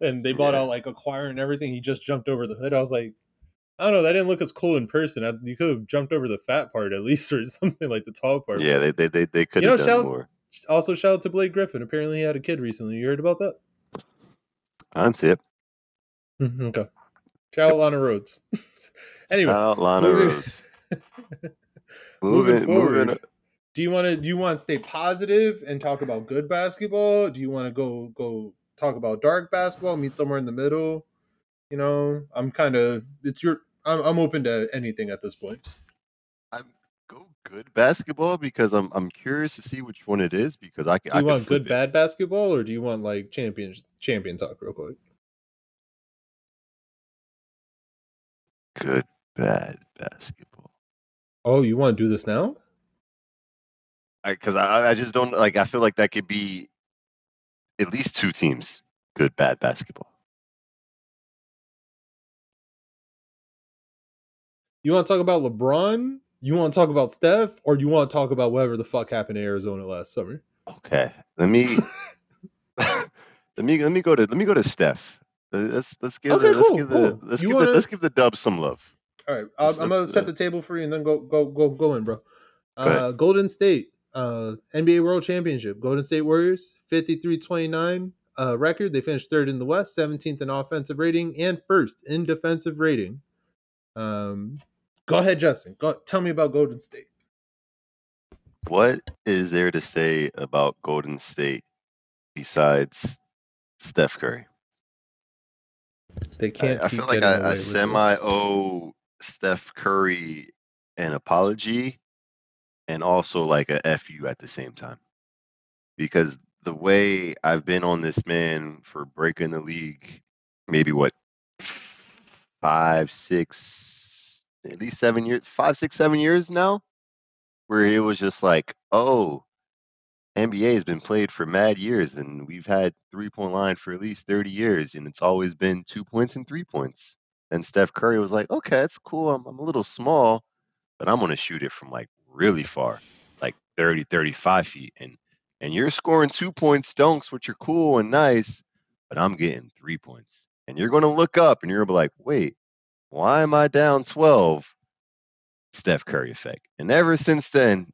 and they bought out like a choir and everything. He just jumped over the hood. I was like, I don't know. That didn't look as cool in person. You could have jumped over the fat part at least, or something, like the tall part. Yeah, they could have done more. Also, shout out to Blake Griffin. Apparently, he had a kid recently. You heard about that? On tip. Okay. Shout out Lana Rhodes. Anyway. Shout out Lana Rhodes. Moving forward. Do you want to stay positive and talk about good basketball? Do you want to go talk about dark basketball? Meet somewhere in the middle. You know, I'm open to anything at this point. I'm go good basketball because I'm curious to see which one it is, because I can. Do you want good bad basketball, or do you want like champion talk real quick? Good bad basketball. Oh, you want to do this now? Because I just don't like. I feel like that could be at least 2 teams. Good bad basketball. You want to talk about LeBron? You want to talk about Steph? Or do you want to talk about whatever the fuck happened in Arizona last summer? Okay, let me go to Steph. Let's give the Dubs some love. All right, I'm gonna set the table for you and then go in, bro. Go Golden State, NBA World Championship. Golden State Warriors, 53-29 record. They finished 3rd in the West, 17th in offensive rating, and 1st in defensive rating. Go ahead, Justin. Tell me about Golden State. What is there to say about Golden State besides Steph Curry? They can't. I feel like I semi-owe Steph Curry an apology and also like a FU at the same time, because the way I've been on this man for breaking the league, maybe what, 5, 6, 7 years now, where it was just like, oh, NBA has been played for mad years, and we've had 3-point line for at least 30 years, and it's always been 2 points and 3 points. And Steph Curry was like, okay, that's cool. I'm a little small, but I'm going to shoot it from like really far, like 30, 35 feet. And you're scoring 2-point stunks, which are cool and nice, but I'm getting 3 points. And you're going to look up and you're going to be like, wait, why am I down 12? Steph Curry effect. And ever since then,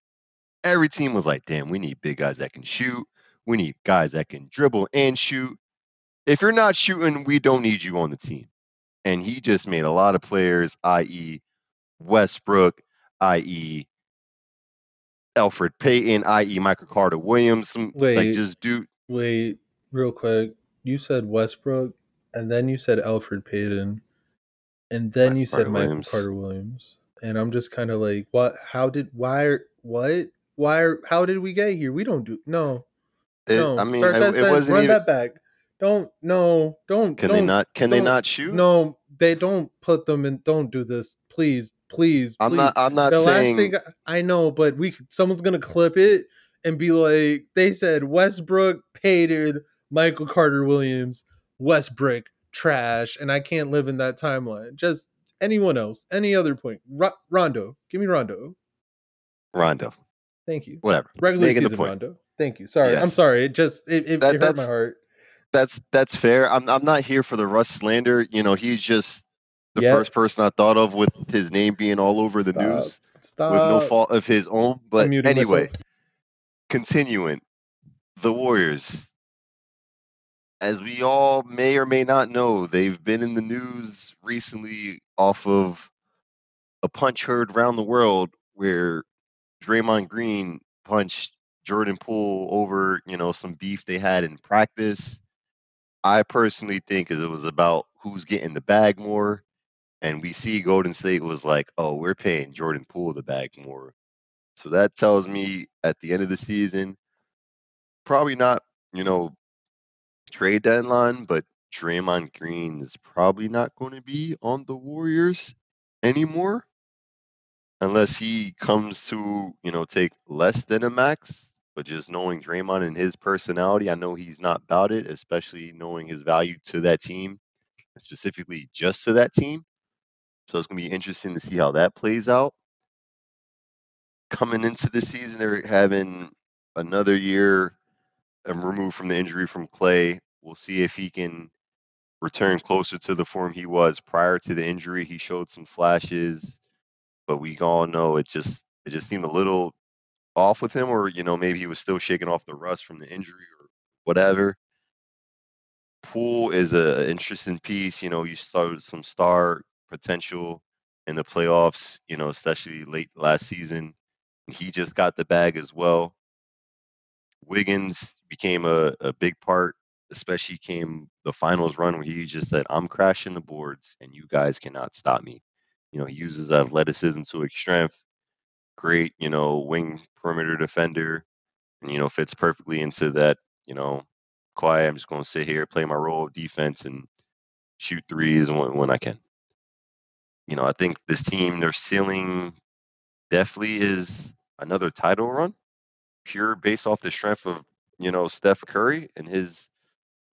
every team was like, damn, we need big guys that can shoot. We need guys that can dribble and shoot. If you're not shooting, we don't need you on the team. And he just made a lot of players, i.e. Westbrook, i.e. Alfred Payton, i.e. Michael Carter Williams. Wait, real quick. You said Westbrook. And then you said Alfred Payton, and then you said Michael Carter Williams, and I'm just kind of like, what? How did? How did we get here? We don't do no. No, I mean, start that sentence. Run that back. Don't. No. Don't. Can they not? Can they not shoot? No, they don't put them in. Don't do this, please, please. I'm not saying. The last thing I know, but someone's gonna clip it and be like, they said Westbrook, Payton, Michael Carter Williams. Westbrook trash, and I can't live in that timeline. Just anyone else, any other point. Rondo, give me Rondo. Rondo, thank you. Whatever. Regular season Rondo, thank you. Sorry, yes. I'm sorry. It hurt my heart. That's fair. I'm not here for the Russ slander. You know, he's just the first person I thought of with his name being all over the news with no fault of his own. But anyway, continuing, the Warriors. As we all may or may not know, they've been in the news recently off of a punch heard around the world where Draymond Green punched Jordan Poole over, you know, some beef they had in practice. I personally think it was about who's getting the bag more. And we see Golden State was like, oh, we're paying Jordan Poole the bag more. So that tells me at the end of the season, probably not, you know, trade deadline, but Draymond Green is probably not going to be on the Warriors anymore unless he comes to, you know, take less than a max. But just knowing Draymond and his personality, I know he's not about it, especially knowing his value to that team, and specifically just to that team. So it's going to be interesting to see how that plays out. Coming into the season, they're having another year removed from the injury from Klay. We'll see if he can return closer to the form he was prior to the injury. He showed some flashes, but we all know it just seemed a little off with him, or, you know, maybe he was still shaking off the rust from the injury or whatever. Poole is an interesting piece. You know, you started some star potential in the playoffs, you know, especially late last season. He just got the bag as well. Wiggins became a big part, especially came the finals run where he just said, I'm crashing the boards and you guys cannot stop me. You know, he uses athleticism to his strength. Great, you know, wing perimeter defender, and, you know, fits perfectly into that, you know, quiet, I'm just going to sit here, play my role of defense and shoot threes when I can. You know, I think this team, their ceiling definitely is another title run, pure based off the strength of, you know, Steph Curry and his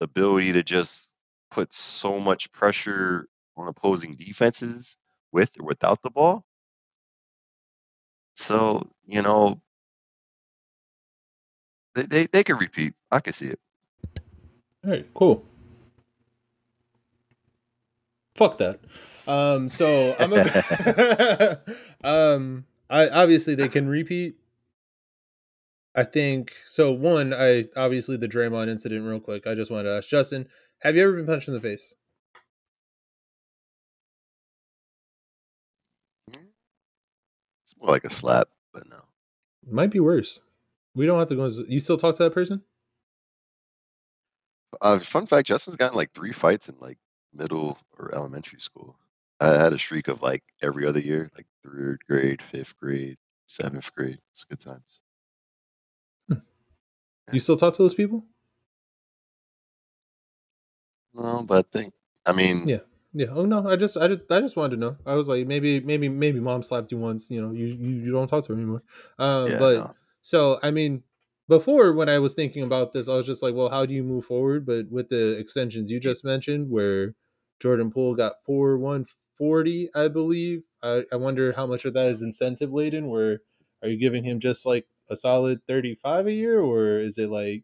ability to just put so much pressure on opposing defenses with or without the ball. So, you know, they could repeat. I can see it. All right, cool. Fuck that. So I'm a I obviously they can repeat. I think so. One, I obviously the Draymond incident. Real quick, I just wanted to ask Justin: have you ever been punched in the face? It's more like a slap, but no. It might be worse. We don't have to go. You still talk to that person? Fun fact: Justin's gotten like 3 fights in like middle or elementary school. I had a streak of like every other year, like 3rd grade, 5th grade, 7th grade. It's good times. You still talk to those people? No, but I mean. Yeah. Oh no, I just wanted to know. I was like, maybe mom slapped you once. You know, you don't talk to her anymore. So I mean, before when I was thinking about this, I was just like, well, how do you move forward? But with the extensions you just mentioned, where Jordan Poole got 4/140, I believe. I wonder how much of that is incentive laden. Where are you giving him just like a solid 35 a year, or is it like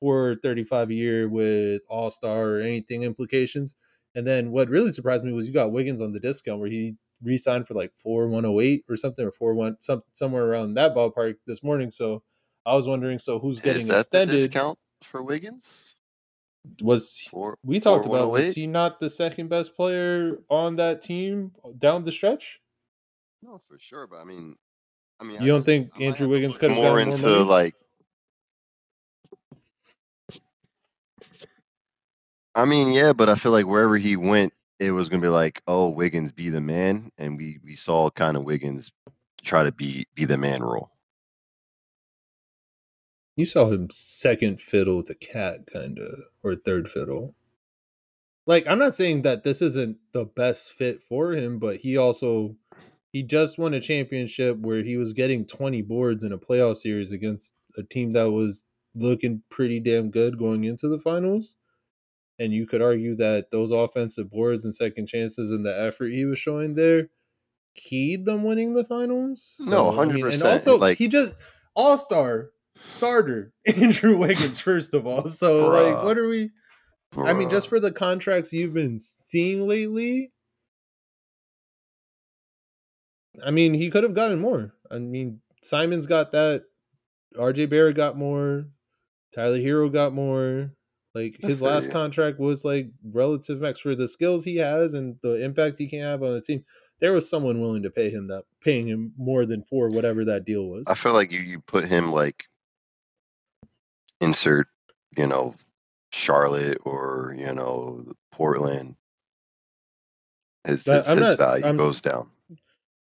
4 or 35 a year with all-star or anything implications? And then what really surprised me was you got Wiggins on the discount where he re-signed for like 4/108 or something, or 4/1 somewhere around that ballpark this morning. So I was wondering, so who's getting extended? Is that the discount for Wiggins? We talked about, was he not the second best player on that team down the stretch? No, for sure. But I mean, you don't think Andrew Wiggins could have gotten more into money? Like, I mean, yeah, but I feel like wherever he went, it was gonna be like, oh, Wiggins be the man, and we saw kind of Wiggins try to be the man role. You saw him second fiddle to Cat, kind of, or third fiddle. Like, I'm not saying that this isn't the best fit for him, but he just won a championship where he was getting 20 boards in a playoff series against a team that was looking pretty damn good going into the finals. And you could argue that those offensive boards and second chances and the effort he was showing there keyed them winning the finals. So, no, 100%. I mean, and also, like, he just all-star starter Andrew Wiggins, first of all. So, like, what are we... Bruh. I mean, just for the contracts you've been seeing lately... I mean, he could have gotten more. I mean, Simon's got that. RJ Barrett got more. Tyler Hero got more. Like, his last contract was like relative max for the skills he has and the impact he can have on the team. There was someone willing to paying him more than for whatever that deal was. I feel like you put him like insert, you know, Charlotte or, you know, Portland. His value goes down.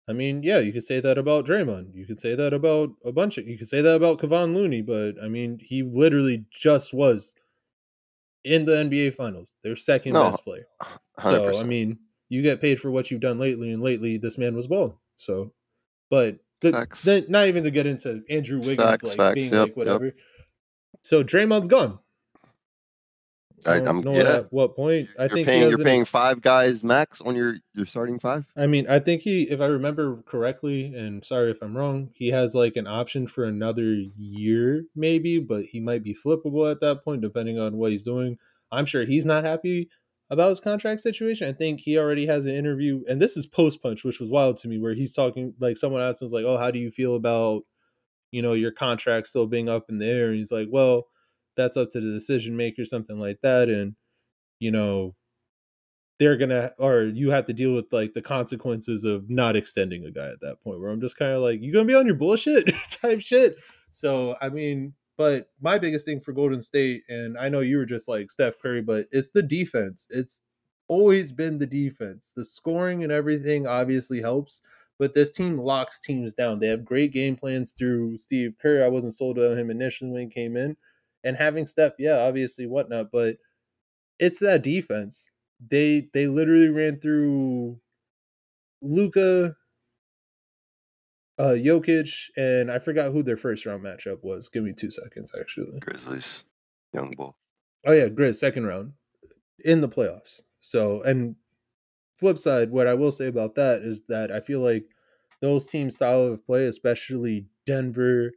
I mean, yeah, you could say that about Draymond. You could say that about a bunch of... You could say that about Kevon Looney, but, I mean, he literally just was in the NBA Finals, their second best player. 100%. So, I mean, you get paid for what you've done lately, and lately this man was balling. So, but Not even to get into Andrew Wiggins whatever. Yep. So Draymond's gone. At what point? You're paying five guys max on your starting five. I mean, I think if I remember correctly, and sorry if I'm wrong, he has like an option for another year, maybe, but he might be flippable at that point, depending on what he's doing. I'm sure he's not happy about his contract situation. I think he already has an interview, and this is post punch, which was wild to me, where he's talking like someone asked him was like, "Oh, how do you feel about your contract still being up in the air?" And he's like, "Well, that's up to the decision maker," something like that. And, you have to deal with like the consequences of not extending a guy at that point, where I'm just kind of like, you going to be on your bullshit type shit. So, I mean, but my biggest thing for Golden State, and I know you were just like Steph Curry, but it's the defense. It's always been the defense. The scoring and everything obviously helps, but this team locks teams down. They have great game plans through Steve Kerr. I wasn't sold on him initially when he came in. And having Steph, obviously whatnot, but it's that defense. They literally ran through Luka, Jokic, and I forgot who their first round matchup was. Give me 2 seconds, actually. Grizzlies, Young Bull. Oh yeah, Grizz, second round in the playoffs. So, and flip side, what I will say about that is that I feel like those teams' style of play, especially Denver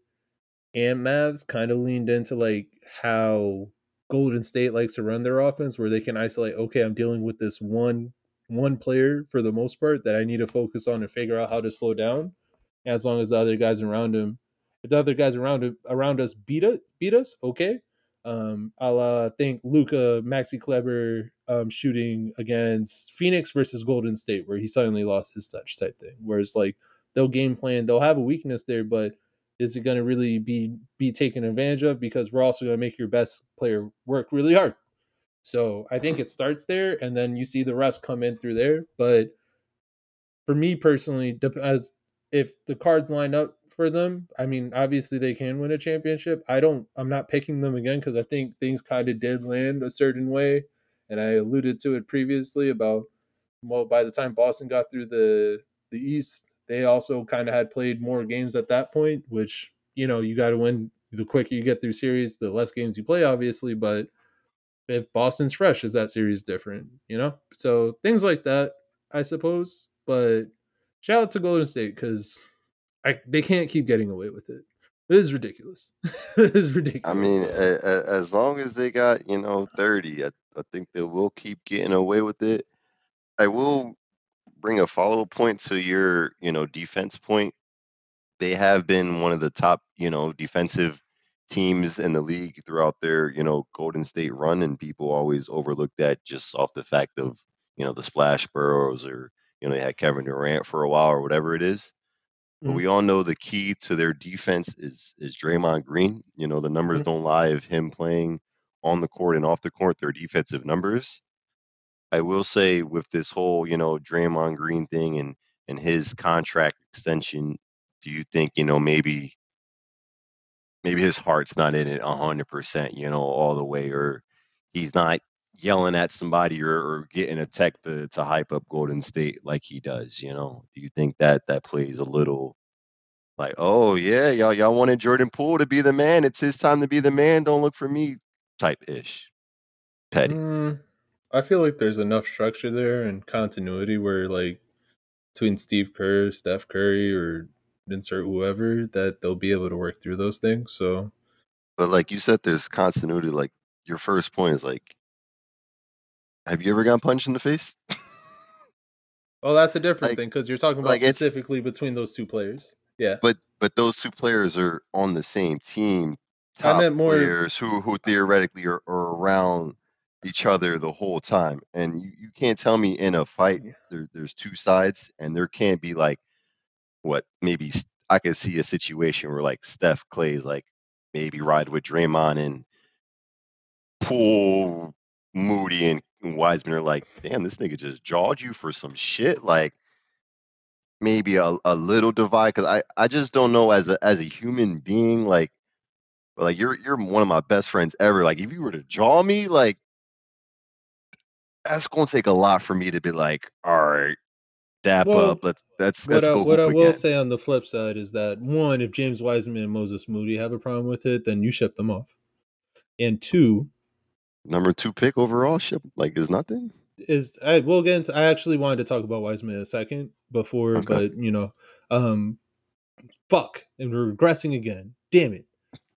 and Mavs, kind of leaned into like how Golden State likes to run their offense, where they can isolate, okay, I'm dealing with this one player for the most part that I need to focus on and figure out how to slow down, as long as the other guys around him. If the other guys around us beat us, okay. I think Luka, Maxi Kleber shooting against Phoenix versus Golden State, where he suddenly lost his touch type thing, where it's like they'll game plan, they'll have a weakness there, but is it going to really be taken advantage of? Because we're also going to make your best player work really hard. So I think it starts there, and then you see the rest come in through there. But for me personally, if the cards line up for them, I mean, obviously they can win a championship. I'm not picking them again because I think things kind of did land a certain way, and I alluded to it previously about, well, by the time Boston got through the East, they also kind of had played more games at that point, which, you got to win. The quicker you get through series, the less games you play, obviously. But if Boston's fresh, is that series different, So things like that, I suppose. But shout out to Golden State because they can't keep getting away with it. This is ridiculous. I mean, as long as they got, 30, I think they will keep getting away with it. I will bring a follow-up point to your, defense point. They have been one of the top, defensive teams in the league throughout their, Golden State run, and people always overlook that just off the fact of, the Splash Burrows or, they had Kevin Durant for a while or whatever it is. Mm-hmm. But we all know the key to their defense is Draymond Green. The numbers don't lie of him playing on the court and off the court, their defensive numbers. I will say with this whole, Draymond Green thing and his contract extension, do you think, maybe his heart's not in it 100%, all the way, or he's not yelling at somebody or getting a tech to hype up Golden State like he does, Do you think that plays a little like, oh, yeah, y'all wanted Jordan Poole to be the man. It's his time to be the man. Don't look for me type-ish. Petty. I feel like there's enough structure there and continuity where, like, between Steve Kerr, Steph Curry, or insert whoever, that they'll be able to work through those things. So, but like you said, there's continuity. Like your first point is like, have you ever gotten punched in the face? Well, that's a different thing because you're talking about specifically between those two players. Yeah, but those two players are on the same team. Top players who theoretically are around each other the whole time, and you can't tell me in a fight there's two sides, and there can't be like maybe I could see a situation where like Steph Clay's like maybe ride with Draymond, and Poole, Moody, and Wiseman are like, damn, this nigga just jawed you for some shit. Like maybe a little divide, because I just don't know as a human being, like you're one of my best friends ever. Like if you were to jaw me, like that's going to take a lot for me to be like, all right, dap well, up. Let's go. What I will say on the flip side is that, one, if James Wiseman and Moses Moody have a problem with it, then you ship them off. And two, number 2 pick overall ship is nothing. We'll get into. I actually wanted to talk about Wiseman in a second before, but fuck, and we're regressing again. Damn it,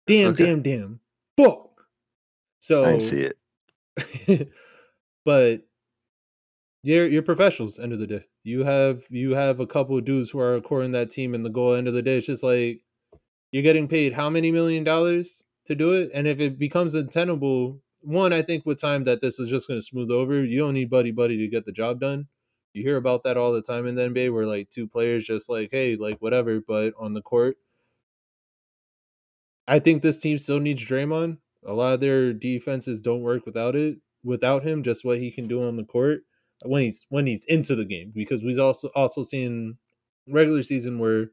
damn, fuck. So I didn't see it, but you're professionals. End of the day, you have a couple of dudes who are courting that team, and the goal. End of the day, it's just you're getting paid how many $1 million to do it, and if it becomes untenable. One, I think with time that this is just going to smooth over. You don't need buddy-buddy to get the job done. You hear about that all the time in the NBA where, two players just hey, whatever, but on the court. I think this team still needs Draymond. A lot of their defenses don't work without him, just what he can do on the court when he's into the game. Because we've also seen regular season where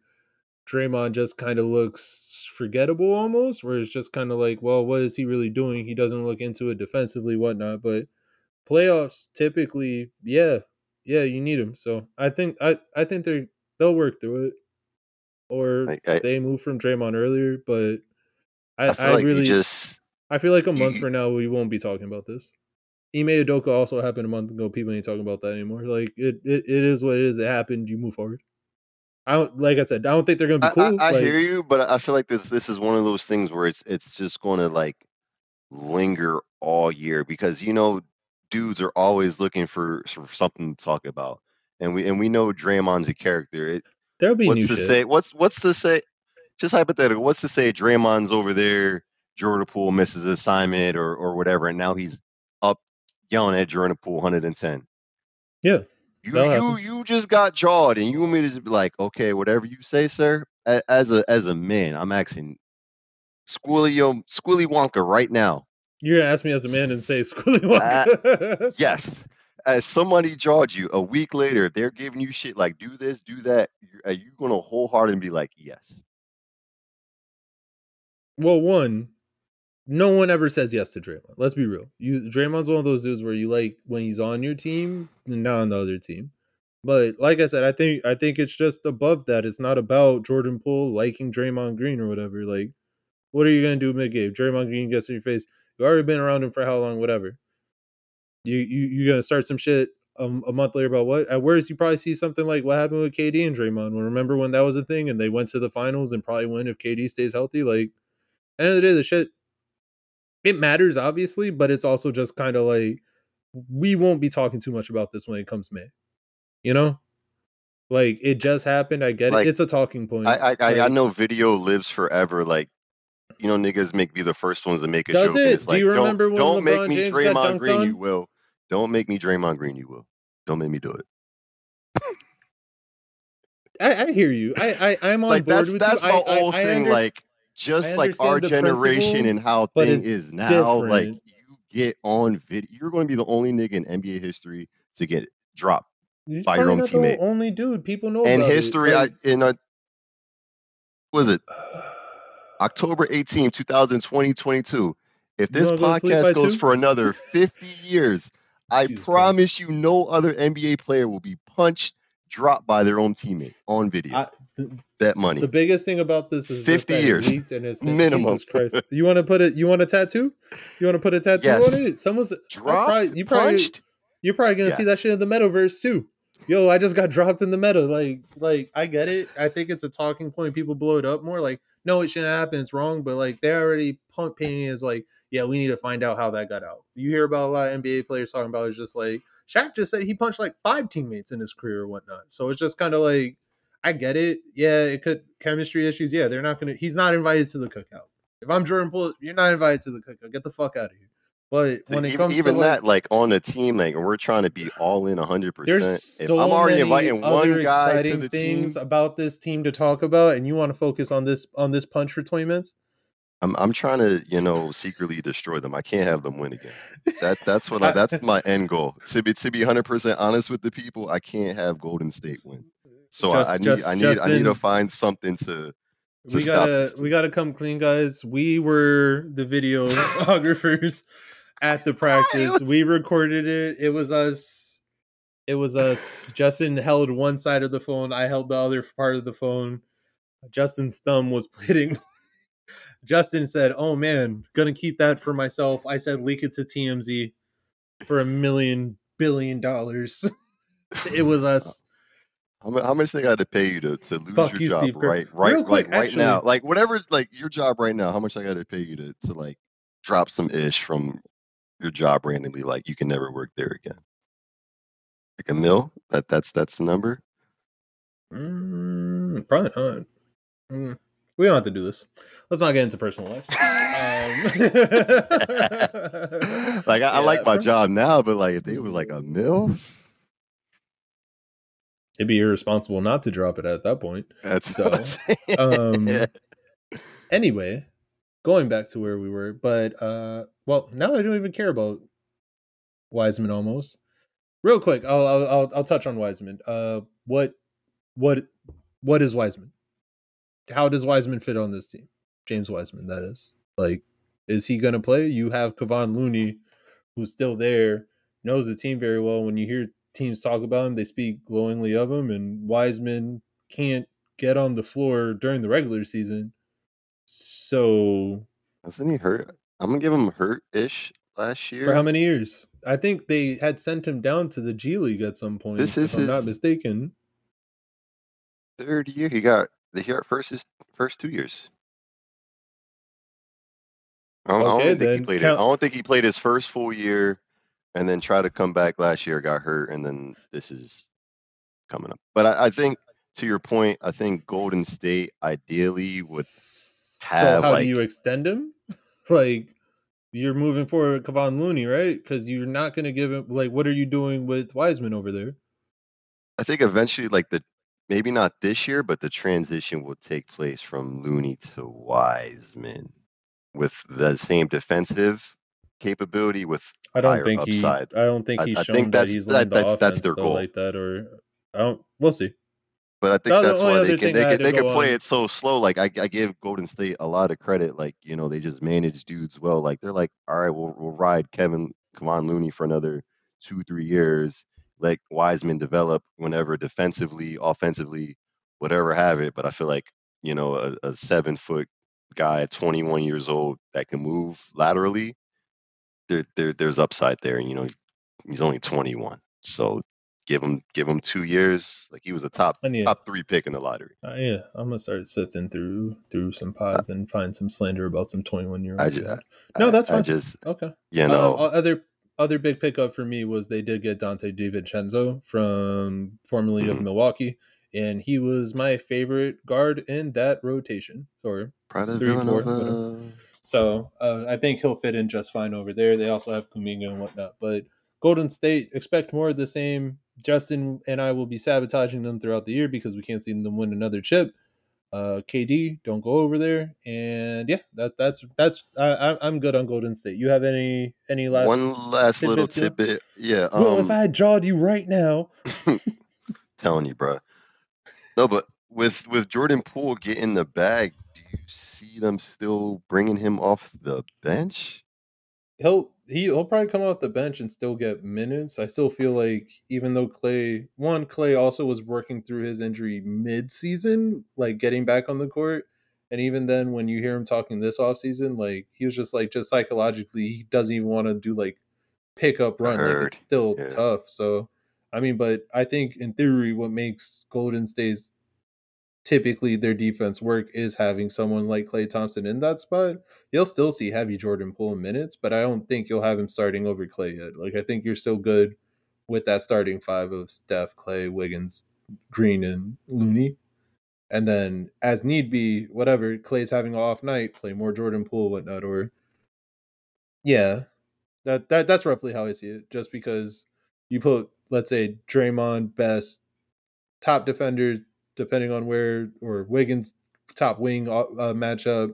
Draymond just kind of looks forgettable almost, where it's just kind of well, what is he really doing? He doesn't look into it defensively, whatnot. But playoffs typically, yeah, you need him. So I think they'll work through it, or they move from Draymond earlier. But I feel like a month from now we won't be talking about this. Ime Udoka also happened a month ago. People ain't talking about that anymore. It is what it is. It happened. You move forward. I don't think they're going to be cool. I hear you, but I feel like this is one of those things where it's just going to linger all year because dudes are always looking for something to talk about, and we know Draymond's a character. There'll be new shit. What's to say? Just hypothetical. What's to say Draymond's over there? Jordan Poole misses an assignment or whatever, and now he's up yelling at Jordan Poole 110. Yeah. You just got jawed, and you want me to just be okay, whatever you say, sir. As a man, I'm asking Squilly Wonka right now. You're gonna ask me as a man and say Squilly Wonka? Yes. As somebody jawed you a week later, they're giving you shit do this, do that. Are you gonna wholeheartedly be yes? Well, one. No one ever says yes to Draymond. Let's be real. Draymond's one of those dudes where you when he's on your team and not on the other team. But like I said, I think it's just above that. It's not about Jordan Poole liking Draymond Green or whatever. What are you going to do mid-game? Draymond Green gets in your face. You've already been around him for how long, whatever. You're going to start some shit a month later about what? At worst, you probably see something like what happened with KD and Draymond. Well, remember when that was a thing and they went to the finals and probably win if KD stays healthy? End of the day, the shit... It matters, obviously, but it's also just kind of we won't be talking too much about this when it comes May. It just happened. I get it. It's a talking point. I know video lives forever. Niggas make be the first ones to make a joke. Does it? Do you remember when LeBron James got dunked on? Don't make me Draymond Green, you will. Don't make me Draymond Green, you will. Don't make me do it. I hear you. I'm on board with you. That's my old thing. Just our generation and how thing is now, different. You get on video, you're going to be the only nigga in NBA history to get dropped by your own teammate. Only dude, people know. And about history, it. Was it October 18, 2020, 22? If this podcast goes for another 50 years, I promise you, no other NBA player will be punched. Dropped by their own teammate on video. Bet money. The biggest thing about this is 50 years and it's minimum. Jesus Christ. You want to put it? You want a tattoo? You want to put a tattoo on it? Someone's dropped. You're probably gonna see that shit in the metaverse too. Yo, I just got dropped in the meta. I get it. I think it's a talking point. People blow it up more. No, it shouldn't happen. It's wrong. But they're already painting is yeah, we need to find out how that got out. You hear about a lot of NBA players talking about it's just Shaq just said he punched 5 teammates in his career or whatnot. So it's just kind of I get it. Yeah, it could chemistry issues. Yeah, he's not invited to the cookout. If I'm Jordan Poole, you're not invited to the cookout. Get the fuck out of here. But when it comes to that, on a team, we're trying to be all in 100%. If I'm already inviting one guy to the team about this team to talk about, and you want to focus on this punch for 20 minutes. I'm trying to, secretly destroy them. I can't have them win again. That's my end goal. To be 100% honest with the people, I can't have Golden State win. So I need to find something to stop this. We gotta come clean, guys. We were the videographers at the practice. We recorded it. It was us. It was us. Justin held one side of the phone. I held the other part of the phone. Justin's thumb was bleeding. Justin said, "Oh man, gonna keep that for myself." I said, "Leak it to TMZ for $1 billion." It was us. How much they got to pay you to lose your job, Steve, right? Real quick, right now, like whatever, like your job right now. How much I got to pay you to like drop some ish from your job randomly? Like you can never work there again. Like a mil? That's the number. Probably not. We don't have to do this. Let's not get into personal lives. Like I like my job now, but like if it was like a mil. It'd be irresponsible not to drop it at that point. That's so. What I'm saying. Anyway, going back to where we were, but well, now I don't even care about Wiseman almost. Real quick, I'll touch on Wiseman. What is Wiseman? How does Wiseman fit on this team? James Wiseman, that is. Like, is he gonna play? You have Kevon Looney, who's still there, knows the team very well. When you hear teams talk about him, they speak glowingly of him, and Wiseman can't get on the floor during the regular season. So isn't he hurt? I'm gonna give him hurt-ish last year. For how many years? I think they had sent him down to the G League at some point. This is, if I'm not mistaken, third year. He got his first 2 years. I don't think he played his first full year. And then tried to come back last year, got hurt, and then this is coming up. But I think, to your point, I think Golden State ideally would have. So how do you extend him? Like, you're moving forward with Kevon Looney, right? Because you're not going to give him. Like, what are you doing with Wiseman over there? I think eventually, like maybe not this year, but the transition will take place from Looney to Wiseman with the same defensive capability with higher upside. I don't think he's shown that he's learned the offense like that, or I don't. We'll see. But I think that's why they can play it so slow. Like I give Golden State a lot of credit. Like you know they just manage dudes well. Like they're like, all right, we'll ride Kevon Looney for another 2-3 years. Let Wiseman develop whenever defensively, offensively, whatever have it. But I feel like you know a 7-foot guy at 21 years old that can move laterally. There's upside there, and you know he's only 21. So give him 2 years. Like he was a top 3 pick in the lottery. Yeah, I'm gonna start sifting through some pods and find some slander about some 21-year-olds. That's fine. Okay. You know, other big pickup for me was they did get Dante DiVincenzo from formerly of Milwaukee, and he was my favorite guard in that rotation or 3-4. Whatever. So I think he'll fit in just fine over there. They also have Kuminga and whatnot. But Golden State, expect more of the same. Justin and I will be sabotaging them throughout the year because we can't see them win another chip. KD, don't go over there. And yeah, I'm good on Golden State. You have any last one last little tidbit? Yeah. Well, if I had jawed you right now, telling you, bro. No, but with Jordan Poole getting the bag. You see them still bringing him off the bench? He'll probably come off the bench and still get minutes. I still feel like even though Klay also was working through his injury mid-season, like getting back on the court, and even then when you hear him talking this offseason, like he was just psychologically he doesn't even want to do like pickup run. Like, it's still tough. So I mean, but I think in theory what makes Golden State's typically their defense work is having someone like Klay Thompson in that spot. You'll still see heavy Jordan Poole minutes, but I don't think you'll have him starting over Klay yet. Like, I think you're still good with that starting five of Steph, Klay, Wiggins, Green, and Looney. And then, as need be, whatever, Klay's having an off night, play more Jordan Poole, whatnot, or... Yeah. That's roughly how I see it, just because you put, let's say, Draymond, best top defenders, depending on where, or Wiggins top wing matchup,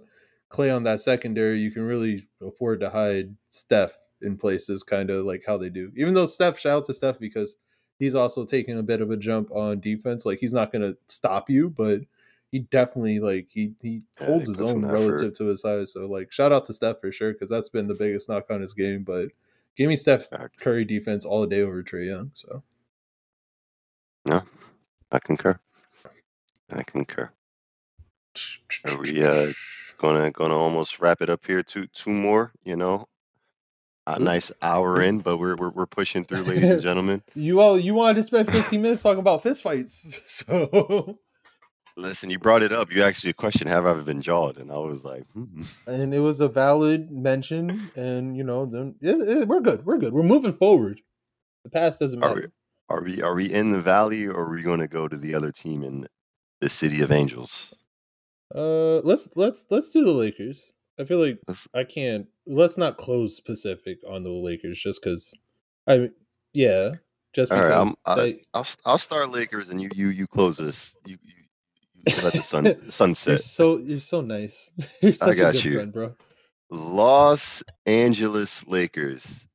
Klay on that secondary, you can really afford to hide Steph in places, kind of like how they do. Even though shout out to Steph because he's also taking a bit of a jump on defense. Like he's not going to stop you, but he definitely like he holds his own relative to his size. So like shout out to Steph for sure because that's been the biggest knock on his game. But give me Steph Curry defense all day over Trae Young. So No, I concur. Are we gonna almost wrap it up here? Two more, you know. A nice hour in, but we're pushing through, ladies and gentlemen. You wanted to spend 15 minutes talking about fistfights, so listen. You brought it up. You asked me a question: have I ever been jawed? And I was like, And it was a valid mention. And you know, we're good. We're good. We're moving forward. The past doesn't matter. Are we in the valley, or are we going to go to the other team in the city of angels? Let's do the Lakers. I feel like I can't. Let's not close specific on the Lakers just because. I mean, yeah, just because. All right, I'll start Lakers and you close this. You let the sunset. You're so nice. You're such a good friend, bro. Los Angeles Lakers.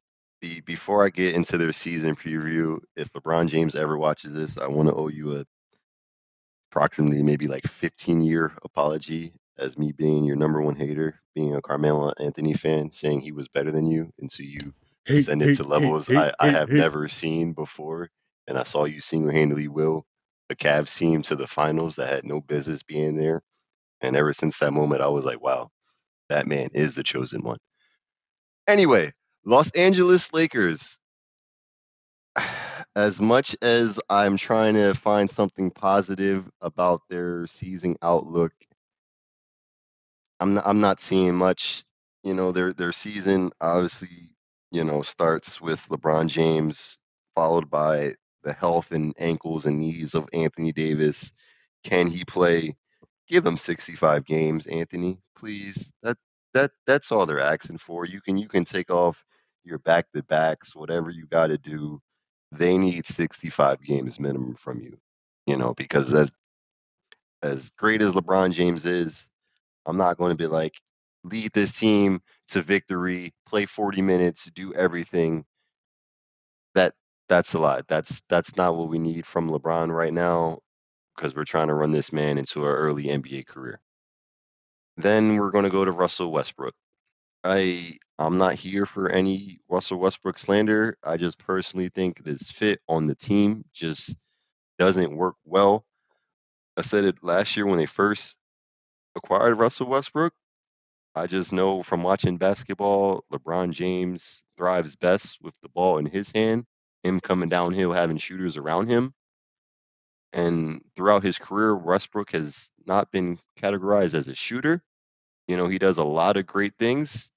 Before I get into their season preview, if LeBron James ever watches this, I want to owe you a approximately maybe like 15-year apology. As me being your number one hater, being a Carmelo Anthony fan, saying he was better than you, and so you ascended to levels I have never seen before. And I saw you single-handedly will the Cavs team to the finals that had no business being there. And ever since that moment, I was like, wow, that man is the chosen one. Anyway, Los Angeles Lakers. As much as I'm trying to find something positive about their season outlook, I'm not seeing much. You know, their season obviously, you know, starts with LeBron James, followed by the health and ankles and knees of Anthony Davis. Can he play? Give them 65 games, Anthony, please. That's all they're asking for. You can take off your back-to-backs, whatever you got to do. They need 65 games minimum from you, you know, because as great as LeBron James is, I'm not going to be like, lead this team to victory, play 40 minutes, do everything. That's a lot. That's not what we need from LeBron right now, because we're trying to run this man into our early NBA career. Then we're going to go to Russell Westbrook. I'm not here for any Russell Westbrook slander. I just personally think this fit on the team just doesn't work well. I said it last year when they first acquired Russell Westbrook. I just know from watching basketball, LeBron James thrives best with the ball in his hand, him coming downhill, having shooters around him. And throughout his career, Westbrook has not been categorized as a shooter. You know, he does a lot of great things.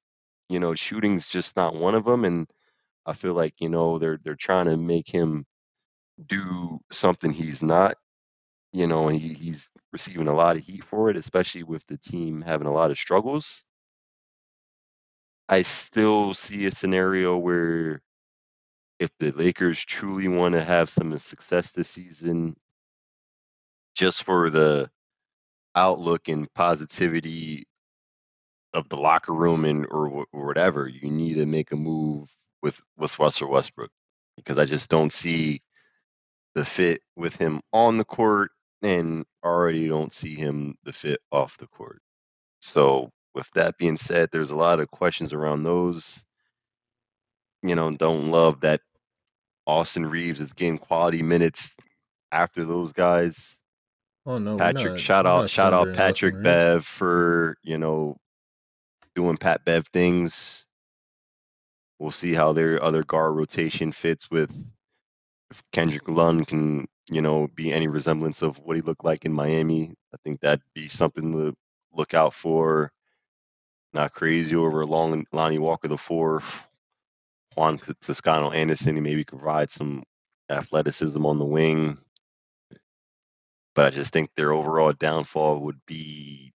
You know, shooting's just not one of them. And I feel like, you know, they're trying to make him do something he's not. You know, and he's receiving a lot of heat for it, especially with the team having a lot of struggles. I still see a scenario where if the Lakers truly want to have some success this season, just for the outlook and positivity of the locker room and or whatever, you need to make a move with Russell Westbrook, because I just don't see the fit with him on the court, and already don't see him the fit off the court. So with that being said, there's a lot of questions around those. You know, don't love that Austin Reeves is getting quality minutes after those guys. Oh no, Patrick! Shout out Patrick Bev for, you know, doing Pat Bev things. We'll see how their other guard rotation fits with, if Kendrick Nunn can, you know, be any resemblance of what he looked like in Miami. I think that'd be something to look out for. Not crazy over Lonnie Walker IV. Juan Toscano-Anderson, he maybe could provide some athleticism on the wing. But I just think their overall downfall would be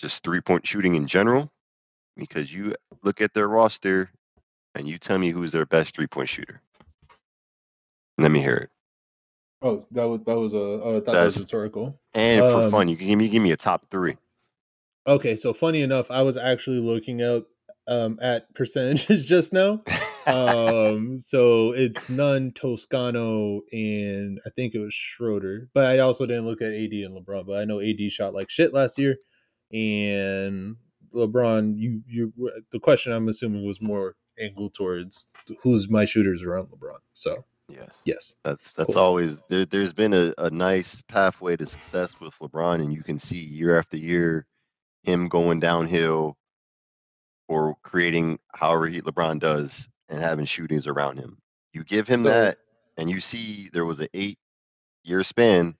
just three-point shooting in general, because you look at their roster and you tell me who's their best three-point shooter. Let me hear it. Oh, that was rhetorical. And for fun, you can give me a top three. Okay, so funny enough, I was actually looking up at percentages just now. So it's Nunn, Toscano, and I think it was Schroeder. But I also didn't look at AD and LeBron. But I know AD shot like shit last year, and LeBron. You. The question I'm assuming was more angled towards who's my shooters around LeBron. So. Yes. That's cool. Always there's been a nice pathway to success with LeBron, and you can see year after year him going downhill or creating however LeBron does and having shootings around him. You give him that, and you see there was an 8-year span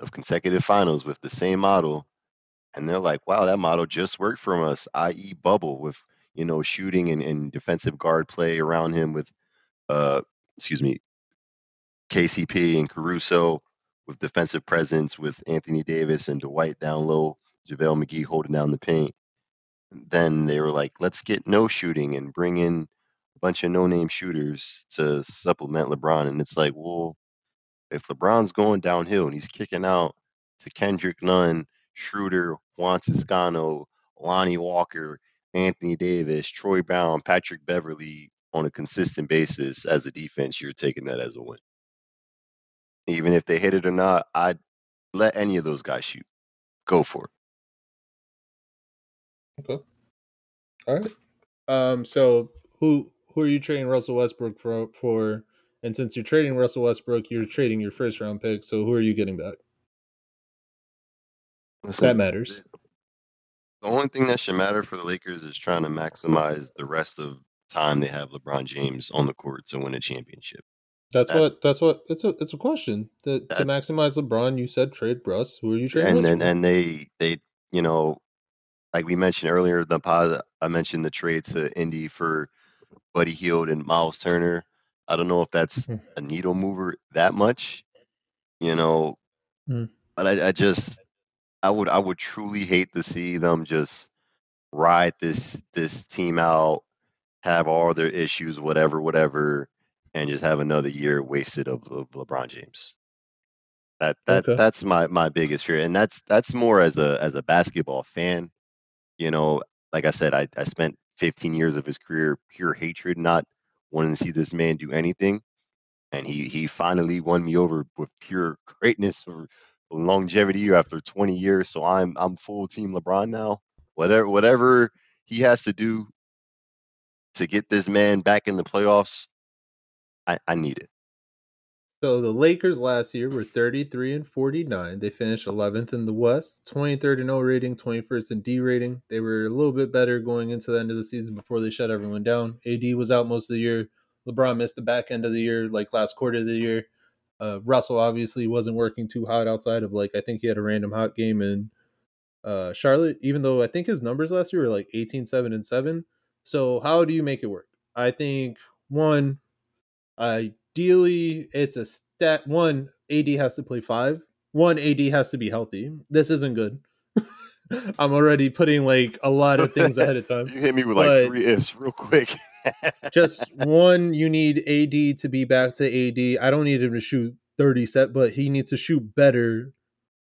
of consecutive finals with the same model, and they're like, wow, that model just worked for us, i.e. bubble with, shooting and defensive guard play around him with KCP and Caruso with defensive presence, with Anthony Davis and Dwight down low, JaVale McGee holding down the paint. And then they were like, let's get no shooting and bring in a bunch of no-name shooters to supplement LeBron. And it's like, well, if LeBron's going downhill and he's kicking out to Kendrick Nunn, Schroeder, Juan Toscano, Lonnie Walker, Anthony Davis, Troy Brown, Patrick Beverley, on a consistent basis as a defense, you're taking that as a win. Even if they hit it or not, I'd let any of those guys shoot. Go for it. Okay. All right. So who are you trading Russell Westbrook for? And since you're trading Russell Westbrook, you're trading your first round pick. So who are you getting back? Listen, that matters. The only thing that should matter for the Lakers is trying to maximize the rest of time they have LeBron James on the court to win a championship. It's a question to maximize LeBron. You said trade Russ. Who are you trading? And they like we mentioned earlier, the pod, I mentioned the trade to Indy for Buddy Hield and Miles Turner. I don't know if that's a needle mover that much, but I would truly hate to see them just ride this team out, have all their issues, whatever, and just have another year wasted of LeBron James. That's my biggest fear. And that's more as a basketball fan. Like I said, I spent 15 years of his career, pure hatred, not wanting to see this man do anything. And he finally won me over with pure greatness for longevity after 20 years. So I'm full team LeBron now. Whatever he has to do to get this man back in the playoffs, I need it. So the Lakers last year were 33-49. They finished 11th in the West, 23rd in O rating, 21st in D rating. They were a little bit better going into the end of the season before they shut everyone down. AD was out most of the year. LeBron missed the back end of the year, like last quarter of the year. Russell obviously wasn't working too hot outside of, I think he had a random hot game in Charlotte, even though I think his numbers last year were 18-7-7. So how do you make it work? I think, one, ideally, it's a stat. One, AD has to play 5. One, AD has to be healthy. This isn't good. I'm already putting, a lot of things ahead of time. You hit me with, three ifs real quick. Just one, you need AD to be back to AD. I don't need him to shoot 30%, but he needs to shoot better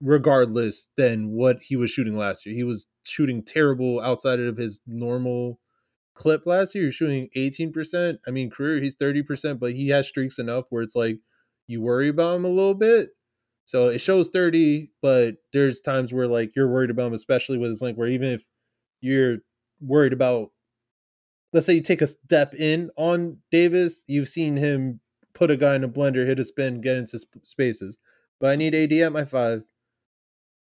regardless than what he was shooting last year. He was shooting terrible outside of his normal clip last year. You're shooting 18%. I mean, career he's 30%, but he has streaks enough where it's you worry about him a little bit. So it shows 30, but there's times where you're worried about him, especially with his length, where even if you're worried about, let's say you take a step in on Davis, you've seen him put a guy in a blender, hit a spin, get into spaces. But I need AD at my 5,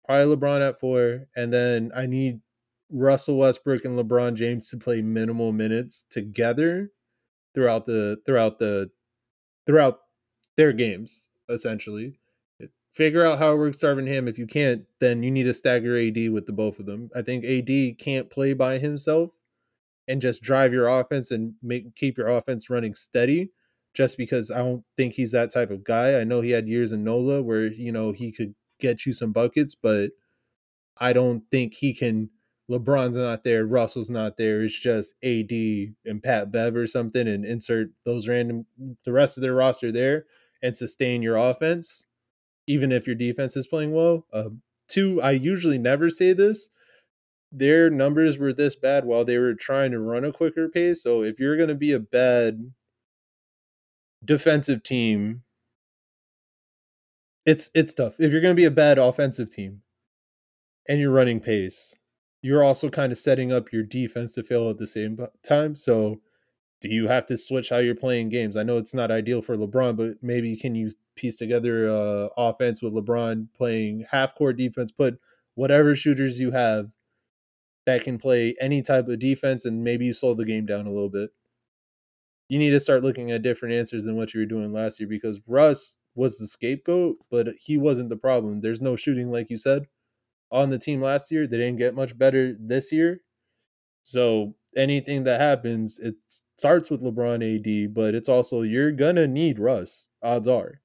probably LeBron at 4, and then I need Russell Westbrook and LeBron James to play minimal minutes together throughout their games, essentially. Figure out how it works, Darvin Ham. If you can't, then you need to stagger AD with the both of them. I think AD can't play by himself and just drive your offense and keep your offense running steady, just because I don't think he's that type of guy. I know he had years in NOLA where, he could get you some buckets, but I don't think he can. LeBron's not there. Russell's not there. It's just AD and Pat Bev or something, and insert those the rest of their roster there and sustain your offense, even if your defense is playing well. 2, I usually never say this. Their numbers were this bad while they were trying to run a quicker pace. So if you're going to be a bad defensive team, it's tough. If you're going to be a bad offensive team and you're running pace, you're also kind of setting up your defense to fail at the same time. So do you have to switch how you're playing games? I know it's not ideal for LeBron, but maybe can you piece together offense with LeBron playing half-court defense, put whatever shooters you have that can play any type of defense, and maybe you slow the game down a little bit. You need to start looking at different answers than what you were doing last year, because Russ was the scapegoat, but he wasn't the problem. There's no shooting, like you said, on the team last year. They didn't get much better this year. So anything that happens, it starts with LeBron, AD, but it's also you're going to need Russ, odds are.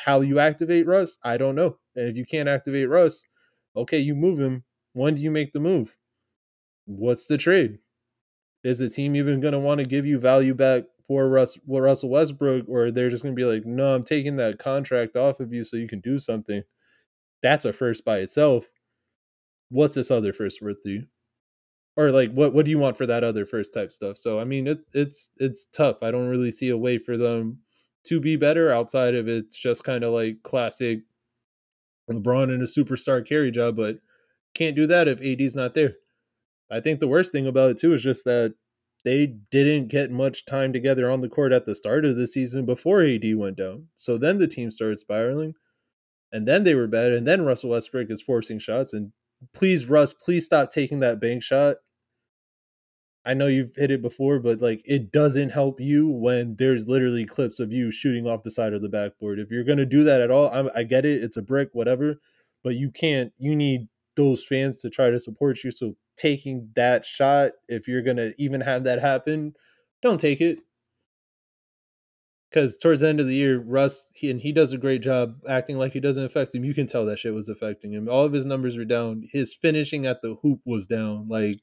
How you activate Russ, I don't know. And if you can't activate Russ, okay, you move him. When do you make the move? What's the trade? Is the team even going to want to give you value back for Russell Westbrook, or they're just going to be like, no, I'm taking that contract off of you so you can do something? That's a first by itself. What's this other first worth to you? Or like, what do you want for that other first type stuff? So, I mean, it's tough. I don't really see a way for them to be better outside of it's just kind of like classic LeBron and a superstar carry job, but can't do that if AD's not there. I think the worst thing about it, too, is just that they didn't get much time together on the court at the start of the season before AD went down. So then the team started spiraling, and then they were bad, and then Russell Westbrook is forcing shots, and please, Russ, please stop taking that bank shot. I know you've hit it before, but like, it doesn't help you when there's literally clips of you shooting off the side of the backboard. If you're going to do that at all, I get it. It's a brick, whatever, but you can't. You need those fans to try to support you. So taking that shot, if you're going to even have that happen, don't take it. Because towards the end of the year, Russ, he does a great job acting like it doesn't affect him. You can tell that shit was affecting him. All of his numbers were down. His finishing at the hoop was down. Like,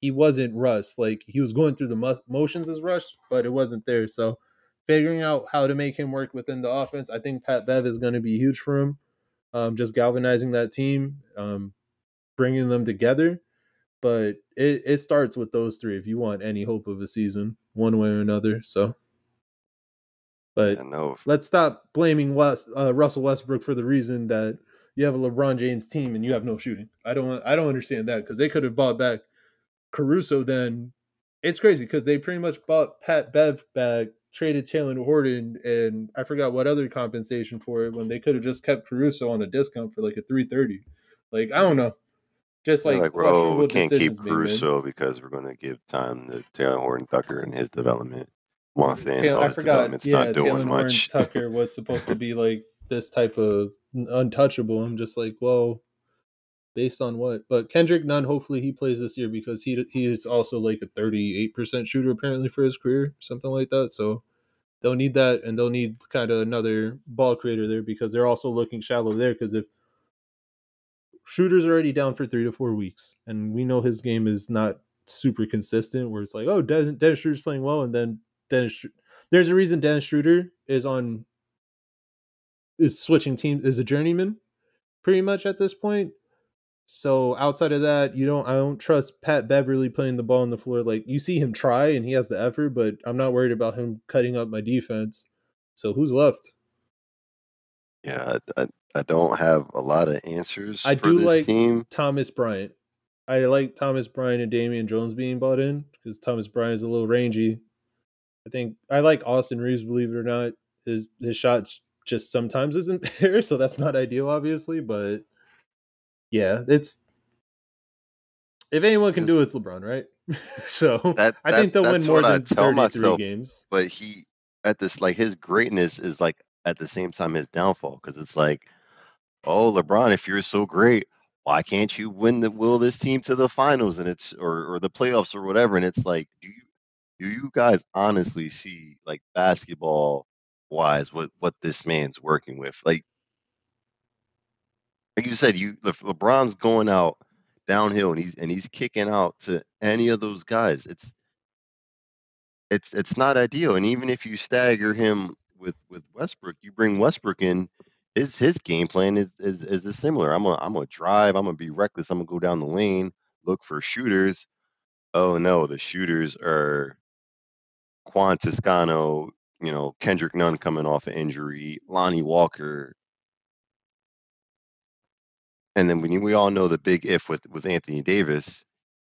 he wasn't Russ. Like, he was going through the motions as Russ, but it wasn't there. So figuring out how to make him work within the offense, I think Pat Bev is going to be huge for him. Just galvanizing that team, bringing them together. But it starts with those three if you want any hope of a season, one way or another. So. But let's stop blaming Russell Westbrook for the reason that you have a LeBron James team and you have no shooting. I don't understand that, because they could have bought back Caruso then. It's crazy because they pretty much bought Pat Bev back, traded Taylor Horton, and I forgot what other compensation for it, when they could have just kept Caruso on a discount for like a $330. Like, I don't know. Just like, bro, we can't keep Caruso because we're going to give time to Taylor Horton Tucker and his development. One thing I forgot. Yeah, Taylor Horton Tucker was supposed to be like this type of untouchable. I'm just like, well, based on what? But Kendrick Nunn, hopefully he plays this year, because he is also like a 38% shooter apparently for his career, something like that. So they'll need that, and they'll need kind of another ball creator there, because they're also looking shallow there. Because if shooters are already down for 3 to 4 weeks, and we know his game is not super consistent, where it's like, oh, Dennis Schroeder's playing well, and then there's a reason Dennis Schroeder is switching teams, is a journeyman pretty much at this point. So outside of that, I don't trust Pat Beverley playing the ball on the floor. Like, you see him try and he has the effort, but I'm not worried about him cutting up my defense. So who's left? Yeah, I don't have a lot of answers. I do like team. Thomas Bryant. I like Thomas Bryant and Damian Jones being bought in, because Thomas Bryant is a little rangy. I think I like Austin Reeves, believe it or not. His shots just sometimes isn't there, so that's not ideal, obviously. But yeah, if anyone can do it, it's LeBron, right? So I think they'll win more than 33 games. But he at this, like, his greatness is like at the same time his downfall, because it's like, oh, LeBron, if you're so great, why can't you will this team to the finals and it's or the playoffs or whatever? And it's like, do you guys honestly see, like, basketball-wise, what this man's working with? Like you said, LeBron's going out downhill, and he's kicking out to any of those guys. It's not ideal. And even if you stagger him with Westbrook, you bring Westbrook in, his game plan is similar. I'm gonna drive. I'm gonna be reckless. I'm gonna go down the lane, look for shooters. Oh no, the shooters are Juan Toscano, Kendrick Nunn coming off an injury, Lonnie Walker. And then we all know the big if with Anthony Davis.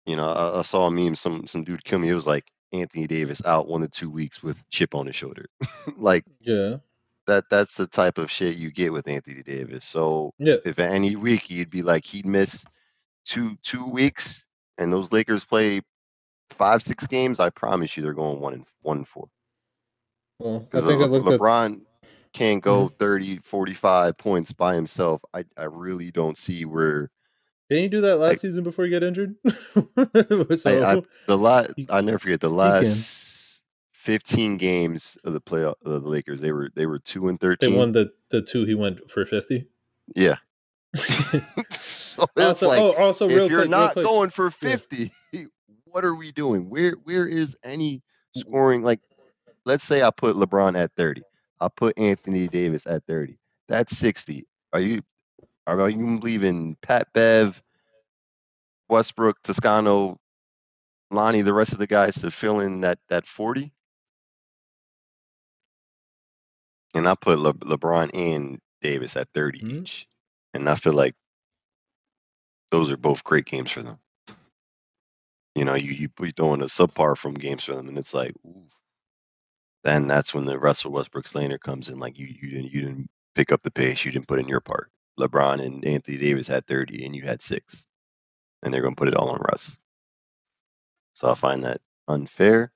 I saw a meme, some dude kill me. It was like, Anthony Davis out 1 to 2 weeks with chip on his shoulder. Like, yeah, that's the type of shit you get with Anthony Davis. So yeah, if any week he'd be like, he'd miss two weeks and those Lakers play 5-6 games, I promise you they're going 1-4. Well, I think LeBron can't go 30-45 points by himself. I really don't see where. Didn't he do that last season before he got injured? I never forget the last 15 games of the playoff of the Lakers. They were 2-13. They won the two. He went for 50. Yeah. So it's also, like, also if you're not going for 50, yeah, what are we doing? Where is any scoring? Like, let's say I put LeBron at 30. I put Anthony Davis at 30. That's 60. Are you going to believe in Pat Bev, Westbrook, Toscano, Lonnie, the rest of the guys to fill in that 40? And I put LeBron and Davis at 30 each. And I feel like those are both great games for them. You know, you throw in a subpar from games for them, and it's like, ooh. Then that's when the Russell Westbrook slander comes in. Like, you didn't pick up the pace. You didn't put in your part. LeBron and Anthony Davis had 30 and you had 6, and they're going to put it all on Russ. So I find that unfair.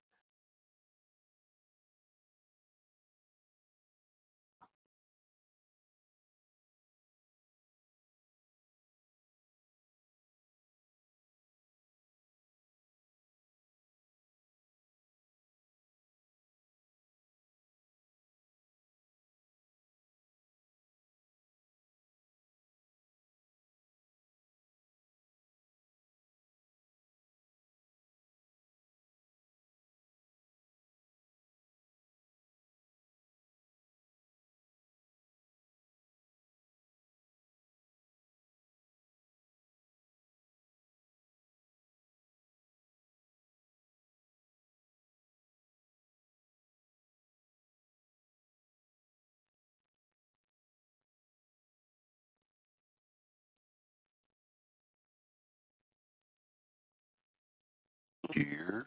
Here.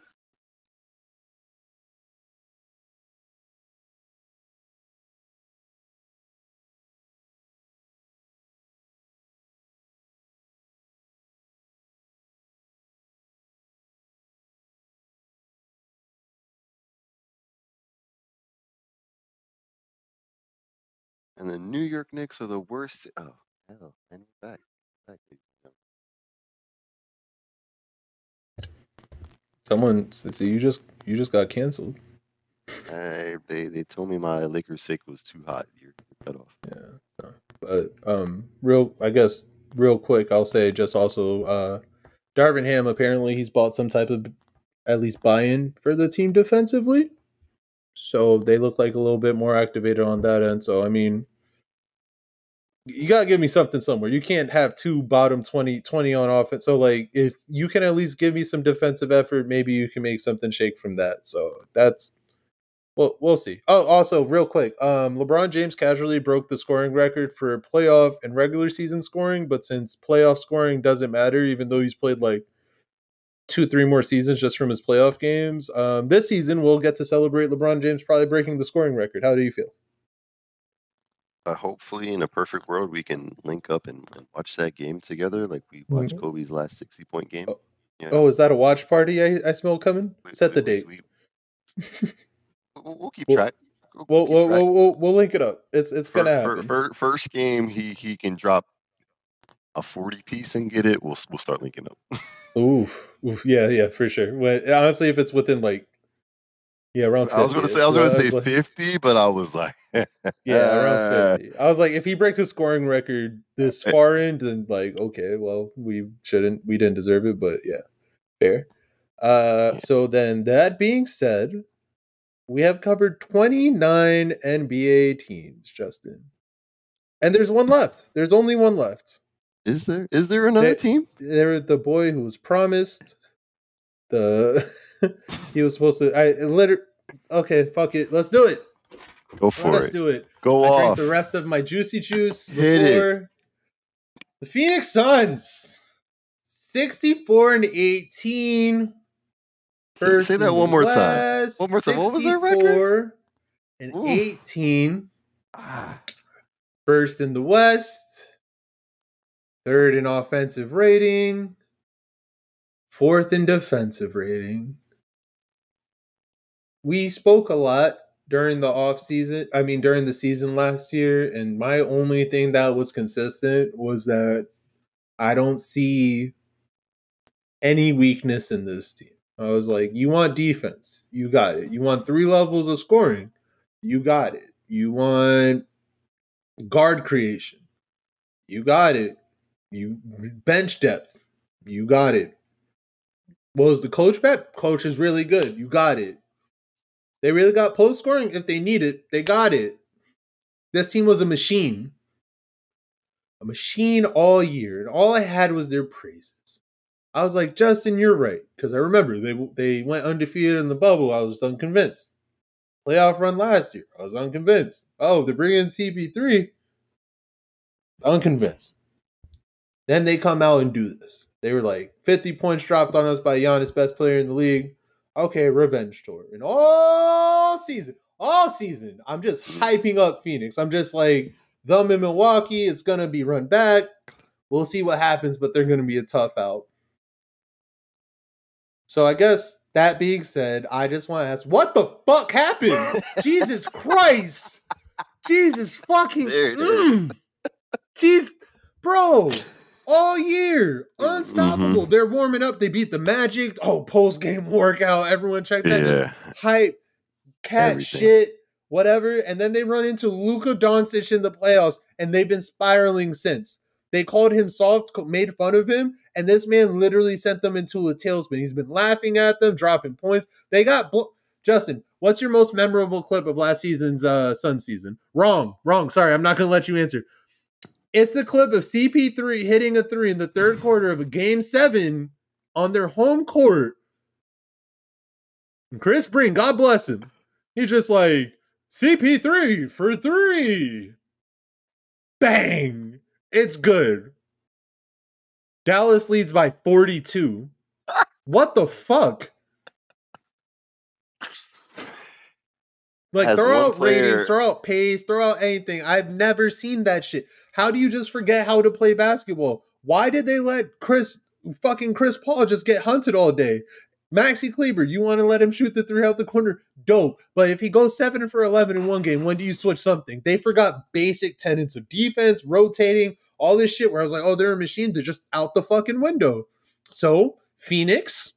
And the New York Knicks are the worst. Oh, hell, and back. Someone, so you just got canceled. They told me my Lakers sick was too hot. You're cut off. Yeah, but real quick, I'll say just also, Darvin Ham, apparently he's bought some type of at least buy-in for the team defensively, so they look like a little bit more activated on that end. So I mean, you got to give me something somewhere. You can't have two bottom 20 on offense. So, like, if you can at least give me some defensive effort, maybe you can make something shake from that. So, that's – well, we'll see. Oh, also, real quick, LeBron James casually broke the scoring record for playoff and regular season scoring, but since playoff scoring doesn't matter, even though he's played, like, 2-3 more seasons just from his playoff games, this season we'll get to celebrate LeBron James probably breaking the scoring record. How do you feel? Hopefully, in a perfect world, we can link up and watch that game together, like we watched Kobe's last 60-point game. Oh, you know? Oh, is that a watch party I smell coming? Set the date. We'll keep track. We'll link it up. It's going to happen. First game, he can drop a 40-piece and get it. We'll start linking up. Oof, yeah, for sure. When, honestly, if it's within like. Yeah, around 50. I was gonna say 50, but I was like, yeah, around 50. I was like, if he breaks his scoring record this far in, then like, okay, well, we didn't deserve it, but yeah, fair. So then that being said, we have covered 29 NBA teams, Justin, and there's one left. There's only one left. Is there another team? There, the boy who was promised. He was supposed to. Okay, fuck it. Let's do it. Go for it. Let's do it. Go off. I drank the rest of my juicy juice before. The Phoenix Suns, 64-18, Say that one more time. One more time. What was their record? And oof. 18. Ah. First in the West. Third in offensive rating. Fourth in defensive rating. We spoke a lot during the offseason. I mean, during the season last year. And my only thing that was consistent was that I don't see any weakness in this team. I was like, you want defense, you got it. You want three levels of scoring, you got it. You want guard creation, you got it. You bench depth, you got it. Was the coach bad? Coach is really good, you got it. They really got post scoring if they need it, they got it. This team was a machine all year, and all I had was their praises. I was like, Justin, you're right. Because I remember they went undefeated in the bubble. I was unconvinced. Playoff run last year, I was unconvinced. Oh, they're bringing in CP3. Unconvinced. Then they come out and do this. They were like, 50 points dropped on us by Giannis, best player in the league. Okay, revenge tour. And all season, I'm just hyping up Phoenix. I'm just like, them in Milwaukee, it's going to be run back. We'll see what happens, but they're going to be a tough out. So I guess that being said, I just want to ask, what the fuck happened? Jesus Christ. Jesus fucking. Jeez, bro. All year. Unstoppable. Mm-hmm. They're warming up. They beat the Magic. Oh, post-game workout. Everyone check that. Yeah. Just hype. Cat everything. Shit. Whatever. And then they run into Luka Doncic in the playoffs, and they've been spiraling since. They called him soft, made fun of him, and this man literally sent them into a tailspin. He's been laughing at them, dropping points. They got Justin, what's your most memorable clip of last season's Sun season? Wrong. Sorry, I'm not going to let you answer. It's the clip of CP3 hitting a three in the third quarter of a Game 7 on their home court. And Chris Breen, God bless him. He's just like, CP3 for three. Bang. It's good. Dallas leads by 42. What the fuck? Like, throw out ratings, throw out pace, throw out anything. I've never seen that shit. How do you just forget how to play basketball? Why did they let Chris Paul just get hunted all day? Maxi Kleber, you want to let him shoot the three out the corner? Dope. But if he goes 7 for 11 in one game, when do you switch something? They forgot basic tenets of defense, rotating, all this shit where I was like, oh, they're a machine. They're just out the fucking window. So, Phoenix,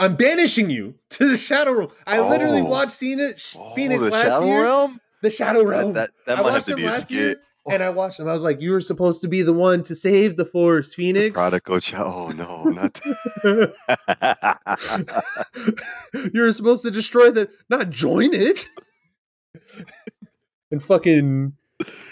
I'm banishing you to the Shadow Realm. I literally watched Phoenix last year. Realm? The Shadow Realm. That might have to be a skit. And I watched them. I was like, you were supposed to be the one to save the forest, Phoenix. The prodigal child. Oh, no, not that. You were supposed to destroy the... Not join it. And fucking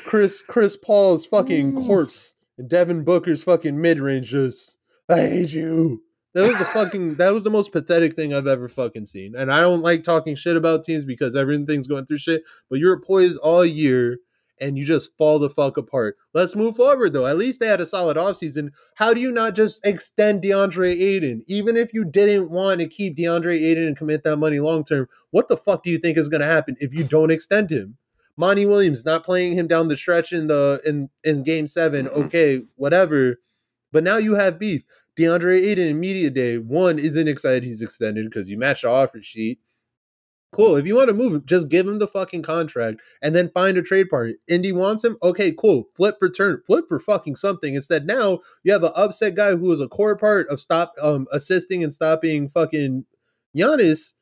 Chris Paul's fucking corpse and Devin Booker's fucking mid-range just, I hate you. That was the most pathetic thing I've ever fucking seen. And I don't like talking shit about teams because everything's going through shit, but you're poised all year and you just fall the fuck apart. Let's move forward, though. At least they had a solid offseason. How do you not just extend DeAndre Ayton? Even if you didn't want to keep DeAndre Ayton and commit that money long-term, what the fuck do you think is going to happen if you don't extend him? Monty Williams, not playing him down the stretch in Game 7, okay, whatever. But now you have beef. DeAndre Ayton in media day, one, isn't excited he's extended because you match the offer sheet. Cool. If you want to move him, just give him the fucking contract and then find a trade partner. Indy wants him? Okay, cool. Flip for fucking something. Instead, now you have an upset guy who is a core part of assisting and stopping fucking Giannis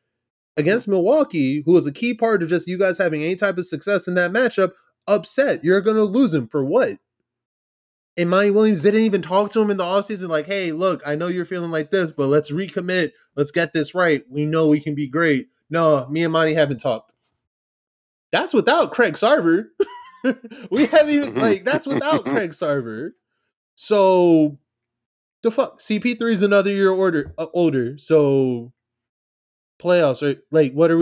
against Milwaukee, who is a key part of just you guys having any type of success in that matchup. Upset. You're going to lose him for what? And Monty Williams didn't even talk to him in the offseason like, hey, look, I know you're feeling like this, but let's recommit. Let's get this right. We know we can be great. No, me and Monty haven't talked. That's without Craig Sarver. We haven't even, like, that's without Craig Sarver. So, the fuck? CP3 is another year older. So, playoffs, right? Like, what are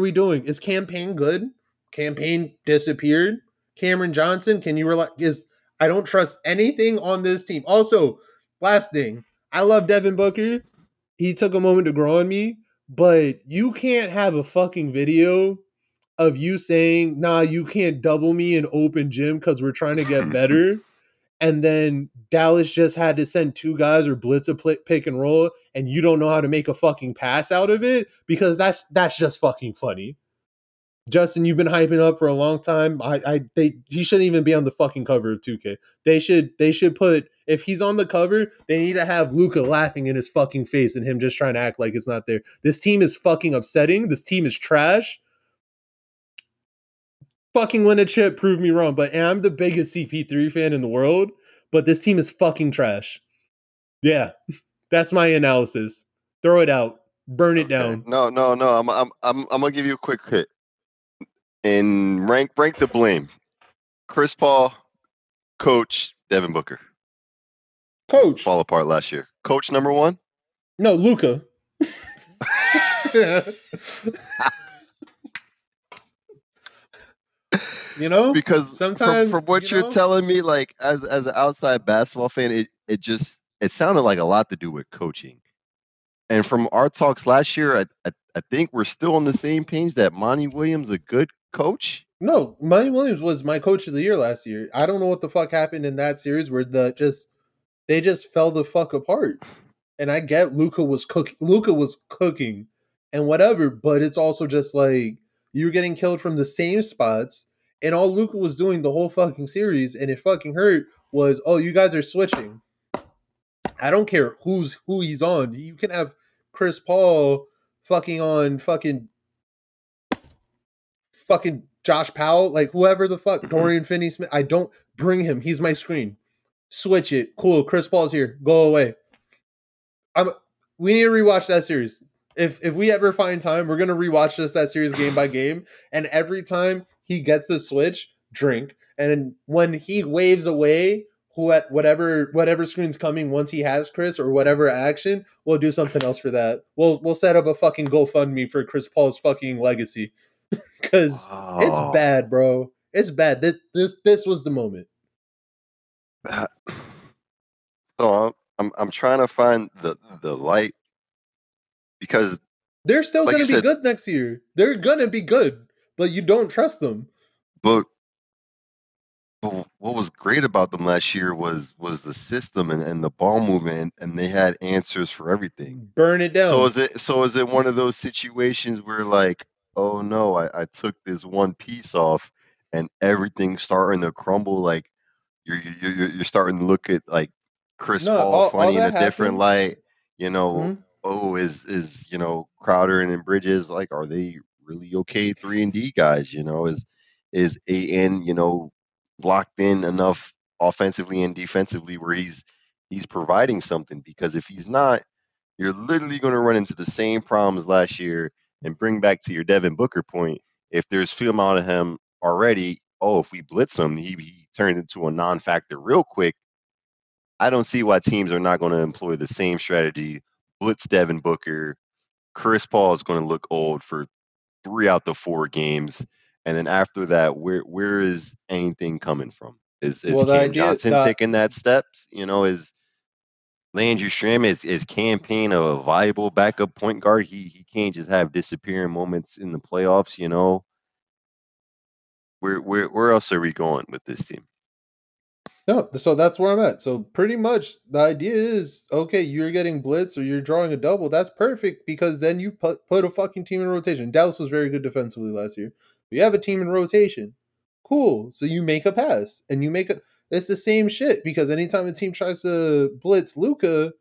we doing? Is campaign good? Campaign disappeared. Cameron Johnson, can you rely? I don't trust anything on this team. Also, last thing, I love Devin Booker. He took a moment to grow on me, but you can't have a fucking video of you saying, nah, you can't double me in open gym because we're trying to get better. And then Dallas just had to send two guys or blitz a pick and roll, and you don't know how to make a fucking pass out of it, because that's just fucking funny. Justin, you've been hyping up for a long time. He shouldn't even be on the fucking cover of 2K. They should put, if he's on the cover, they need to have Luka laughing in his fucking face and him just trying to act like it's not there. This team is fucking upsetting. This team is trash. Fucking win a chip, prove me wrong. But I'm the biggest CP3 fan in the world, but this team is fucking trash. Yeah, that's my analysis. Throw it out, burn it down. No. I'm gonna give you a quick hit and rank the blame. Chris Paul, coach Devin Booker. Coach fall apart last year. Coach number one. No, Luka. You know, because sometimes from what you're telling me, like as an outside basketball fan, it sounded like a lot to do with coaching. And from our talks last year, I think we're still on the same page that Monty Williams a good coach. No, Monty Williams was my coach of the year last year. I don't know what the fuck happened in that series where they just fell the fuck apart. And I get Luka was cooking and whatever, but it's also just like you were getting killed from the same spots. And all Luka was doing the whole fucking series, and it fucking hurt, was, oh, you guys are switching. I don't care who he's on. You can have Chris Paul fucking on fucking Josh Powell, like whoever the fuck, Dorian Finney-Smith. I don't bring him. He's my screen. Switch it. Cool. Chris Paul's here. Go away. We need to rewatch that series. If we ever find time, we're gonna rewatch that series game by game, and every time he gets the switch, drink. And when he waves away whatever screen's coming, once he has Chris or whatever action, we'll do something else for that. We'll set up a fucking GoFundMe for Chris Paul's fucking legacy. Because it's bad, bro. It's bad. This was the moment. So I'm trying to find the light, because they're still like going to be good next year. They're going to be good. But you don't trust them. But what was great about them last year was the system and the ball movement, and they had answers for everything. Burn it down. So is it one of those situations where, like, oh no, I took this one piece off and everything's starting to crumble? Like you're starting to look at like Chris Paul funny in a different light. You know, is you know, Crowder and Bridges, like, are they really okay 3-and-D guys? You know, is AN, you know, locked in enough offensively and defensively where he's providing something? Because if he's not, you're literally going to run into the same problems last year. And bring back to your Devin Booker point, if there's film out of him already, if we blitz him, he turned into a non-factor real quick. I don't see why teams are not going to employ the same strategy. Blitz Devin Booker. Chris Paul is going to look old for 3 out the 4 games, and then after that, where is anything coming from? Is Cam Johnson taking that steps? You know, is Landry Schramm is campaign a viable backup point guard? He can't just have disappearing moments in the playoffs. You know, where else are we going with this team? No, so that's where I'm at. So pretty much the idea is, okay, you're getting blitz or you're drawing a double. That's perfect, because then you put a fucking team in rotation. Dallas was very good defensively last year. But you have a team in rotation. Cool. So you make a pass and you make a... It's the same shit, because anytime a team tries to blitz Luka,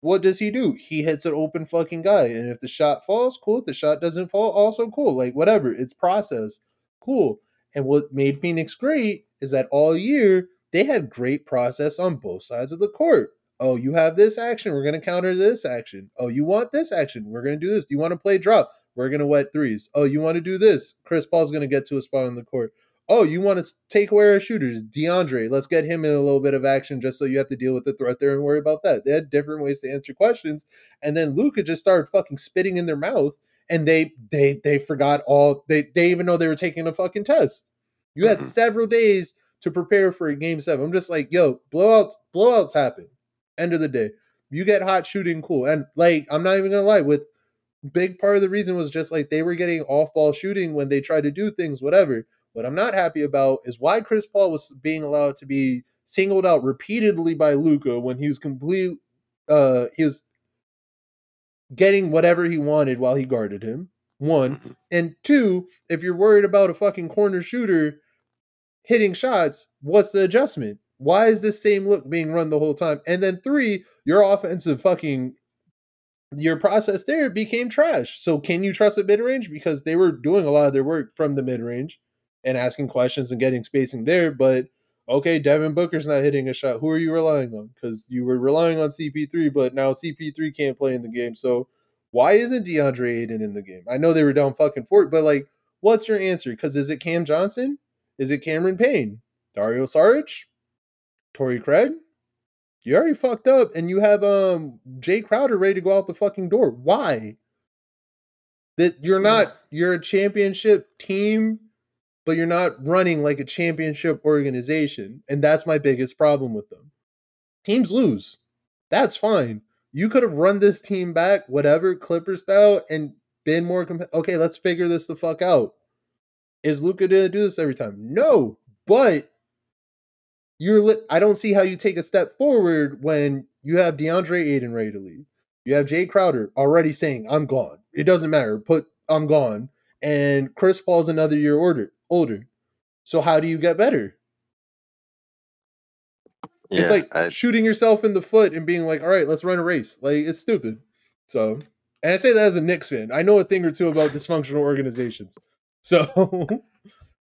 what does he do? He hits an open fucking guy. And if the shot falls, cool. If the shot doesn't fall, also cool. Like, whatever. It's process. Cool. And what made Phoenix great is that all year... they had great process on both sides of the court. Oh, you have this action. We're going to counter this action. Oh, you want this action. We're going to do this. Do you want to play drop? We're going to wet threes. Oh, you want to do this. Chris Paul's going to get to a spot on the court. Oh, you want to take away our shooters. DeAndre, let's get him in a little bit of action just so you have to deal with the threat there and worry about that. They had different ways to answer questions. And then Luka just started fucking spitting in their mouth, and they forgot all. They even know they were taking a fucking test. You had several days to prepare for a game 7. I'm just like, yo, blowouts happen. End of the day. you get hot shooting, cool. And like, I'm not even gonna lie, with big part of the reason was just like they were getting off-ball shooting when they tried to do things, whatever. What I'm not happy about is why Chris Paul was being allowed to be singled out repeatedly by Luka when he was complete. He was getting whatever he wanted while he guarded him. One. And two, if you're worried about a fucking corner shooter hitting shots, what's the adjustment? Why is this same look being run the whole time? And then three, your offensive fucking, your process there became trash. So can you trust the mid-range? Because they were doing a lot of their work from the mid-range and asking questions and getting spacing there. But okay, Devin Booker's not hitting a shot. Who are you relying on? Because you were relying on CP3, but now CP3 can't play in the game. So why isn't DeAndre Ayton in the game? I know they were down fucking Fort, but like, what's your answer? Because is it Cam Johnson? Is it Cameron Payne? Dario Saric? Torrey Craig? You already fucked up, and you have Jay Crowder ready to go out the fucking door. Why? That you're not, you're a championship team, but you're not running like a championship organization, and that's my biggest problem with them. Teams lose. That's fine. You could have run this team back, whatever, Clipper style, and been more competitive. Okay, let's figure this the fuck out. Is Luka going to do this every time? No, but I don't see how you take a step forward when you have DeAndre Ayton ready to leave. You have Jay Crowder already saying, I'm gone. It doesn't matter. I'm gone. And Chris Paul's another year older. So how do you get better? Yeah, it's like shooting yourself in the foot and being like, all right, let's run a race. Like, it's stupid. So, and I say that as a Knicks fan. I know a thing or two about dysfunctional organizations. So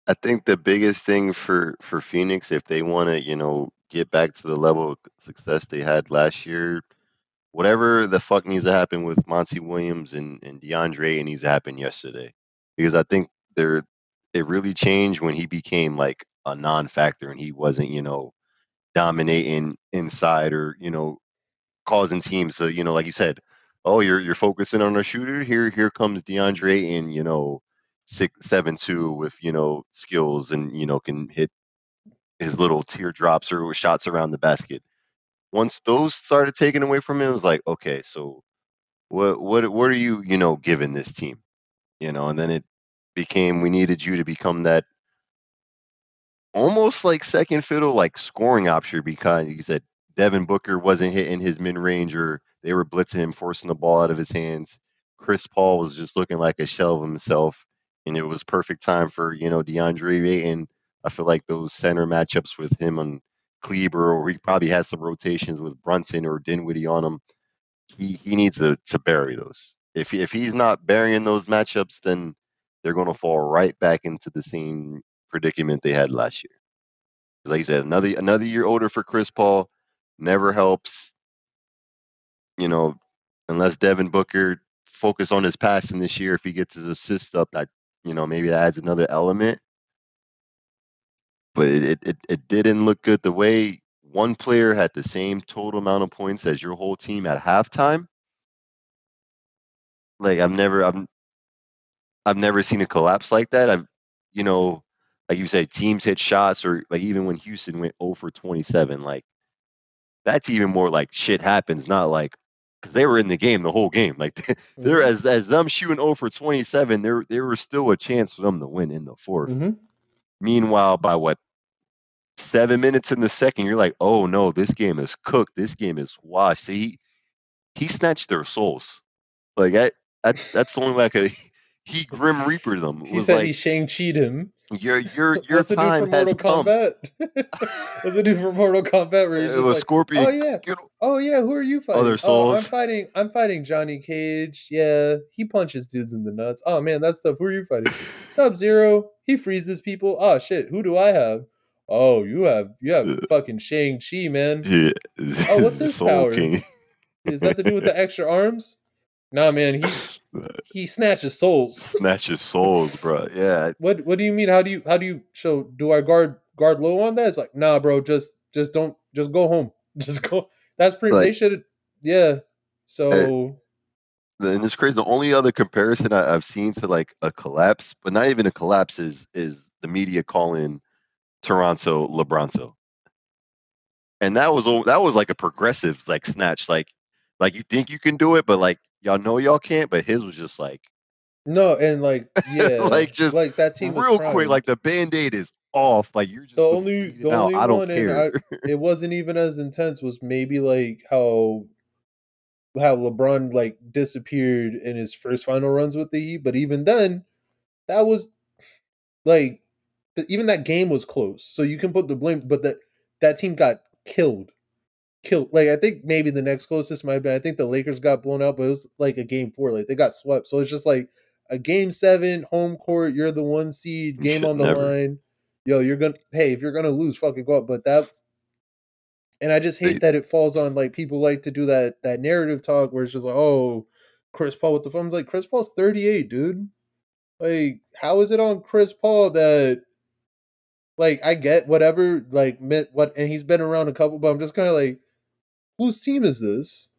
I think the biggest thing for Phoenix, if they want to, get back to the level of success they had last year, whatever the fuck needs to happen with Monty Williams and DeAndre, it needs to happen yesterday. Because I think it really changed when he became like a non-factor and he wasn't, dominating inside or, causing teams. So, like you said, oh, you're focusing on a shooter. Here comes DeAndre and, 6'7" 2" with skills and can hit his little teardrops or shots around the basket. Once those started taken away from him, it was like, okay, so what are you giving this team, And then it became we needed you to become that almost like second fiddle like scoring option because you said Devin Booker wasn't hitting his mid range or they were blitzing him, forcing the ball out of his hands. Chris Paul was just looking like a shell of himself. And it was perfect time for, DeAndre Ayton. I feel like those center matchups with him and Kleber, or he probably has some rotations with Brunson or Dinwiddie on him. He needs to bury those. If he's not burying those matchups, then they're going to fall right back into the same predicament they had last year. Like you said, another year older for Chris Paul never helps. Unless Devin Booker focus on his passing this year, if he gets his assist up, maybe that adds another element, but it didn't look good. The way one player had the same total amount of points as your whole team at halftime, like I've never seen a collapse like that. I've, like you said, teams hit shots, or like even when Houston went 0-for-27, like that's even more like shit happens, not like. Because they were in the game the whole game. Like they're as them shooting 0-for-27, there was still a chance for them to win in the fourth. Mm-hmm. Meanwhile, by 7 minutes in the second, you're like, oh no, this game is cooked. This game is washed. See, he snatched their souls. Like that's the only way I could. He Grim Reaper them. He said like, he Shang-Chi'd him. Your time has come. What's the dude for Mortal Kombat? Where it was like, Scorpion. Oh yeah. Who are you fighting? Other souls. I'm fighting Johnny Cage. Yeah, he punches dudes in the nuts. Oh man, that stuff. Who are you fighting? Sub-Zero. He freezes people. Oh shit. Who do I have? Oh, you have fucking Shang-Chi, man. Yeah. Oh, what's his power? King. Is that to do with the extra arms? Nah, man, he snatches souls. Snatches souls, bro. Yeah. What do you mean? How do you show? Do I guard low on that? It's like, nah, bro. Just don't. Just go home. Just go. That's pretty. Like, they should. Yeah. So. And it's crazy. The only other comparison I've seen to like a collapse, but not even a collapse, is the media calling Toronto LeBronzo, and that was like a progressive like snatch like. Like, you think you can do it, but, like, y'all know y'all can't. But his was just, like... No, and, like, yeah. Like, just like that team was real quick. Like, the Band-Aid is off. Like, you're just... The only I don't care. It wasn't even as intense was maybe, like, how LeBron, like, disappeared in his first final runs with the Heat. But even then, that was, like... Even that game was close. So you can put the blame... But that team got killed. Like, I think maybe the next closest might have been, I think the Lakers got blown out, but it was like a game 4. Like, they got swept. So it's just like a game 7, home court, you're the 1 seed, game on the line. Yo, you're going to... Hey, if you're going to lose, fucking go up. But that... And I just hate that it falls on, like, people like to do that narrative talk where it's just like, oh, Chris Paul with the phone. Like, Chris Paul's 38, dude. Like, how is it on Chris Paul that... Like, I get whatever, like, what, and he's been around a couple, but I'm just kind of like, whose team is this?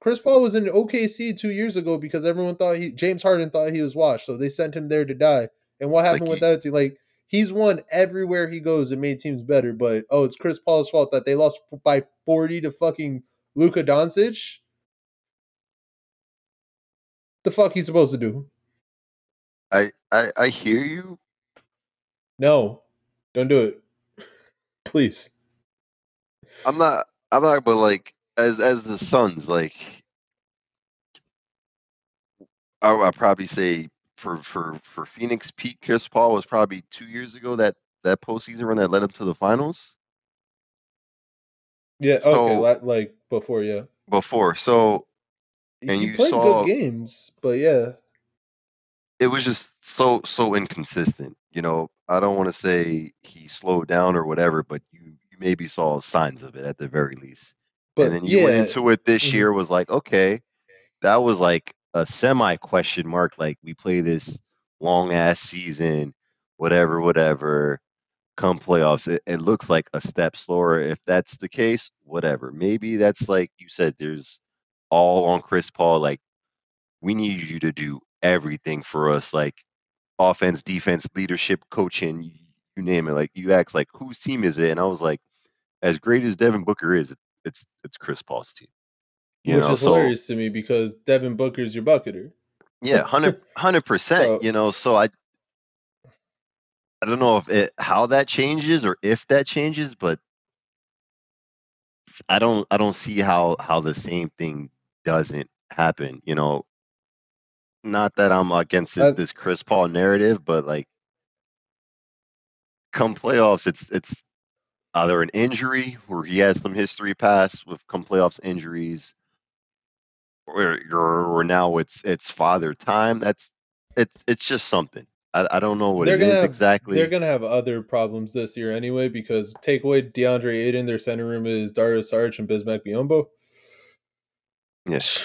Chris Paul was in OKC 2 years ago because everyone thought James Harden thought he was washed, so they sent him there to die. And what happened with that team? Like, he's won everywhere he goes and made teams better, but, oh, it's Chris Paul's fault that they lost by 40 to fucking Luka Doncic? The fuck he's supposed to do? I hear you. No, don't do it, please. I'm not. But like, as the Suns, like, I'll probably say for Phoenix, peak Chris Paul was probably 2 years ago, that postseason run that led him to the finals. Yeah. So, okay. Like before. Yeah. Before. So, and you played good games, but yeah. It was just so inconsistent, you know. I don't want to say he slowed down or whatever, but you maybe saw signs of it at the very least. But and then you went into it this year, was like, okay, that was like a semi question mark. Like, we play this long ass season, whatever. Come playoffs, it looks like a step slower. If that's the case, whatever. Maybe that's like you said. There's all on Chris Paul. Like, we need you to do everything for us, like offense, defense, leadership, coaching, you name it. Like, you ask, like, whose team is it? And I was like, as great as Devin Booker is, it's Chris Paul's team. Which is hilarious to me because Devin Booker is your bucketer. Yeah, 100%. You know, so I don't know if how that changes or if that changes, but I don't see how the same thing doesn't happen. You know. Not that I'm against this Chris Paul narrative, but like, come playoffs, it's either an injury where he has some history past with come playoffs injuries, or now it's father time. It's just something. I don't know what it is exactly. They're gonna have other problems this year anyway because take away DeAndre Ayton, their center room is Dario Saric and Bismack Biyombo. Yes.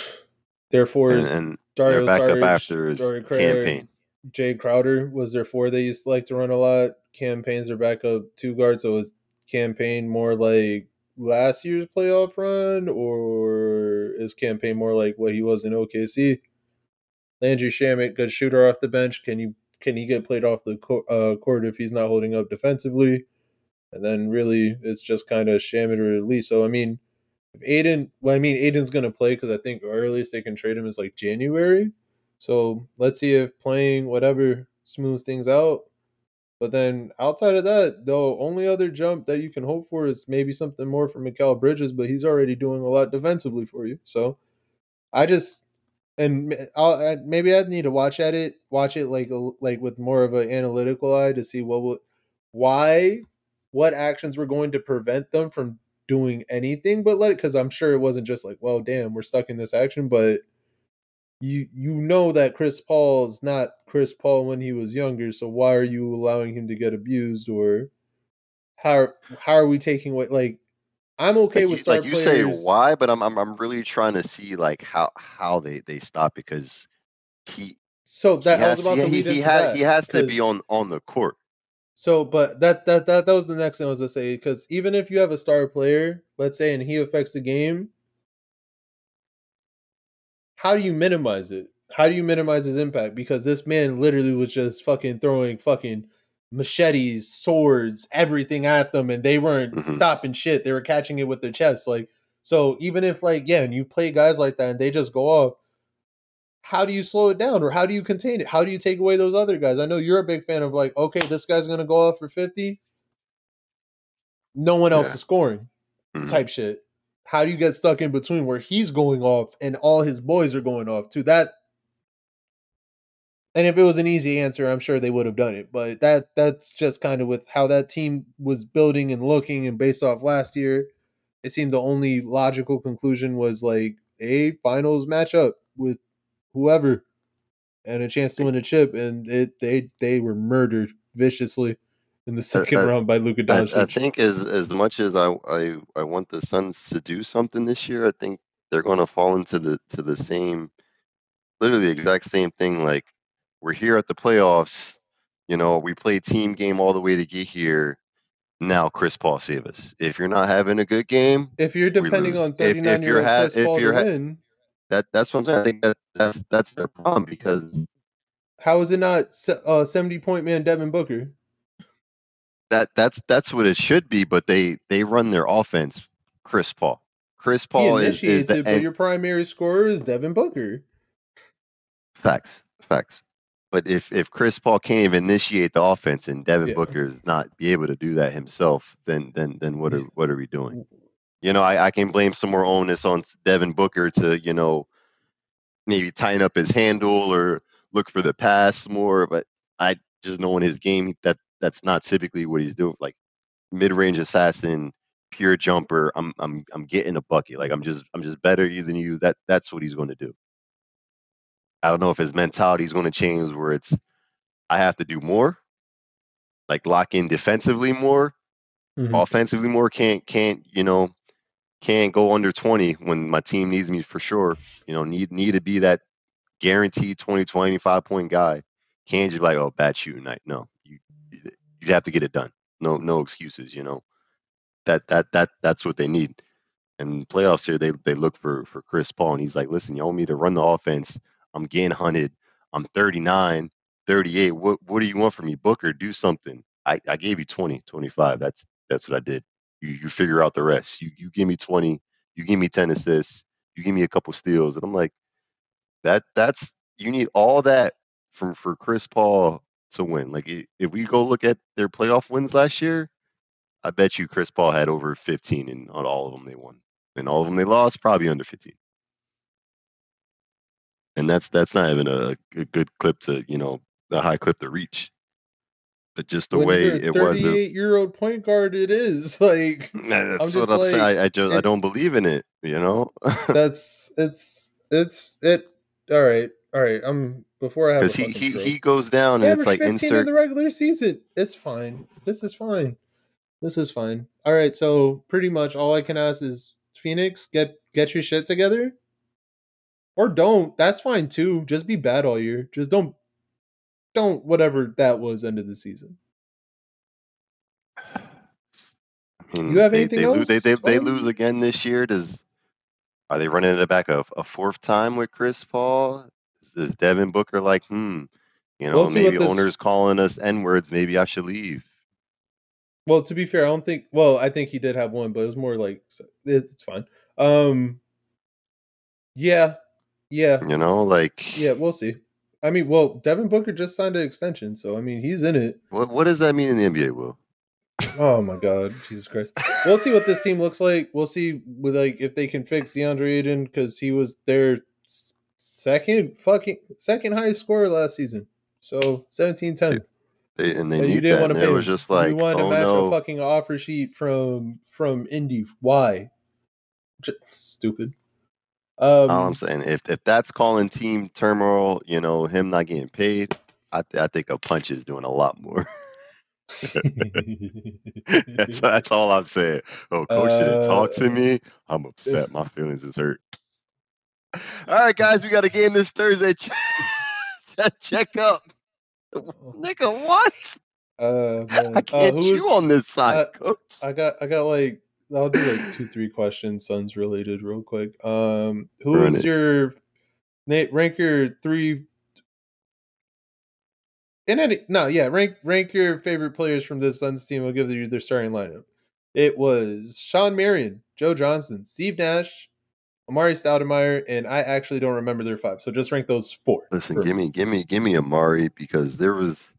Therefore, and Dario Saric, after his Dario Crowder, campaign. Jay Crowder was their four. They used to like to run a lot. Campaign's their backup two guard, so is Campaign more like last year's playoff run, or is Campaign more like what he was in OKC? Landry Shamet, good shooter off the bench. Can he get played off the court if he's not holding up defensively? And then really, it's just kind of Shamet or Lee. So I mean. Aiden's going to play because I think earliest they can trade him is like January. So let's see if playing whatever smooths things out. But then outside of that, the only other jump that you can hope for is maybe something more from Mikal Bridges, but he's already doing a lot defensively for you. So maybe I'd need to watch it like with more of an analytical eye to see what actions were going to prevent them from doing anything but let it, because I'm sure it wasn't just like, well, damn, we're stuck in this action, but you know that Chris Paul's not Chris Paul when he was younger, so why are you allowing him to get abused, or how are we taking away? Like, I'm okay with star players. Like, you say why, but I'm really trying to see like how they stop, because he has to be on the court. So, but that was the next thing I was going to say, because even if you have a star player, let's say, and he affects the game, how do you minimize it? How do you minimize his impact? Because this man literally was just fucking throwing fucking machetes, swords, everything at them, and they weren't stopping shit. They were catching it with their chest. Like, So even if, like, yeah, and you play guys like that and they just go off, how do you slow it down or how do you contain it? How do you take away those other guys? I know you're a big fan of, like, okay, this guy's going to go off for 50. No one else is scoring type shit. How do you get stuck in between where he's going off and all his boys are going off to that? And if it was an easy answer, I'm sure they would have done it. But that's just kind of with how that team was building and looking, and based off last year, it seemed the only logical conclusion was like a finals matchup with whoever and a chance to win a chip. And they were murdered viciously in the second round by Luka Doncic. I think as much as I want the Suns to do something this year, I think they're going to fall into the same, literally the exact same thing. Like, we're here at the playoffs, you know, we play team game all the way to get here. Now, Chris Paul, save us. If you're not having a good game, if you're depending on 39-year-old Chris Paul to win, that's what I'm saying. I think that's their problem, because how is it not 70-point man Devin Booker? That's what it should be, but they run their offense Chris Paul. Chris Paul initiates it, but your primary scorer is Devin Booker. Facts. But if Chris Paul can't even initiate the offense and Devin Booker is not be able to do that himself, then what are we doing? You know, I can blame some more onus on Devin Booker to, you know, maybe tighten up his handle or look for the pass more, but I just know in his game that's not typically what he's doing. Like, mid-range assassin, pure jumper. I'm getting a bucket. Like, I'm just better than you. That's what he's going to do. I don't know if his mentality is going to change where it's, I have to do more, like lock in defensively more, offensively more. Can't go under 20 when my team needs me for sure. You know, need to be that guaranteed 20-25 point guy. Can't just be like, oh, bad shooting night. No. You have to get it done. No excuses, you know. That's what they need. And playoffs here, they look for Chris Paul, and he's like, listen, you want me to run the offense? I'm getting hunted. I'm 39, 38. What do you want from me? Booker, do something. I gave you 20, 25. That's what I did. You figure out the rest. You give me 20, you give me 10 assists, you give me a couple steals. And I'm like, that's you need all that for Chris Paul to win. Like, if we go look at their playoff wins last year, I bet you Chris Paul had over 15, and on all of them they won, and all of them they lost, probably under 15. And that's not even a good clip to, you know, a high clip to reach, but just the when way it was. 38-year-old point guard, it is like that's what I'm like, saying. I don't believe in it, you know. That's it. All right. Before I have, because he goes down and it's like 15 in the regular season. It's fine. This is fine. All right. So pretty much all I can ask is Phoenix, get your shit together, or don't. That's fine too. Just be bad all year. Just don't whatever that was end of the season. I mean, you have anything else? They lose again this year. Are they running it back a fourth time with Chris Paul? Is Devin Booker like, you know, maybe owners calling us N-words, maybe I should leave? Well, to be fair, I think he did have one, but it was more like, it's fine. Yeah. You know, like... Yeah, we'll see. I mean, well, Devin Booker just signed an extension, so, I mean, he's in it. What does that mean in the NBA, Will? Oh, my God. Jesus Christ. We'll see what this team looks like. We'll see with, like, if they can fix DeAndre Ayton, because he was their second highest scorer last season. So 17-10. They need that. And it was just like, you wanted to match a fucking offer sheet from Indy. Why? Just stupid. All I'm saying, if that's calling team turmoil, you know, him not getting paid, I think a punch is doing a lot more. that's all I'm saying. Oh, coach didn't talk to me. I'm upset. My feelings is hurt. All right, guys, we got a game this Thursday. Check up. Nigga, what? Man. I can't chew on this side, coach. I got like, I'll do like 2-3 questions, Suns related, real quick. Who's your rank your favorite players from this Suns team? I'll give you their starting lineup. It was Sean Marion, Joe Johnson, Steve Nash, Amari Stoudemire, and I actually don't remember their five. So just rank those four. Listen, give me Amari, because there was,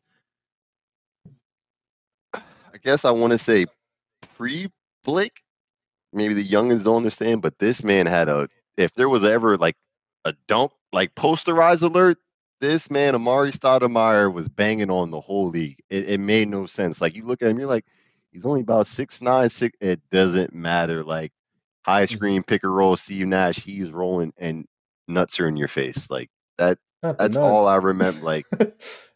I guess I want to say pre-Blake. Maybe the youngins don't understand, but this man had a, if there was ever like a dump, like posterized alert, this man, Amari Stoudemire, was banging on the whole league. It made no sense. Like, you look at him, you're like, he's only about 6'9", it doesn't matter. Like, high screen, pick and roll, Steve Nash, he's rolling, and nuts are in your face. Like, that's all I remember. Like,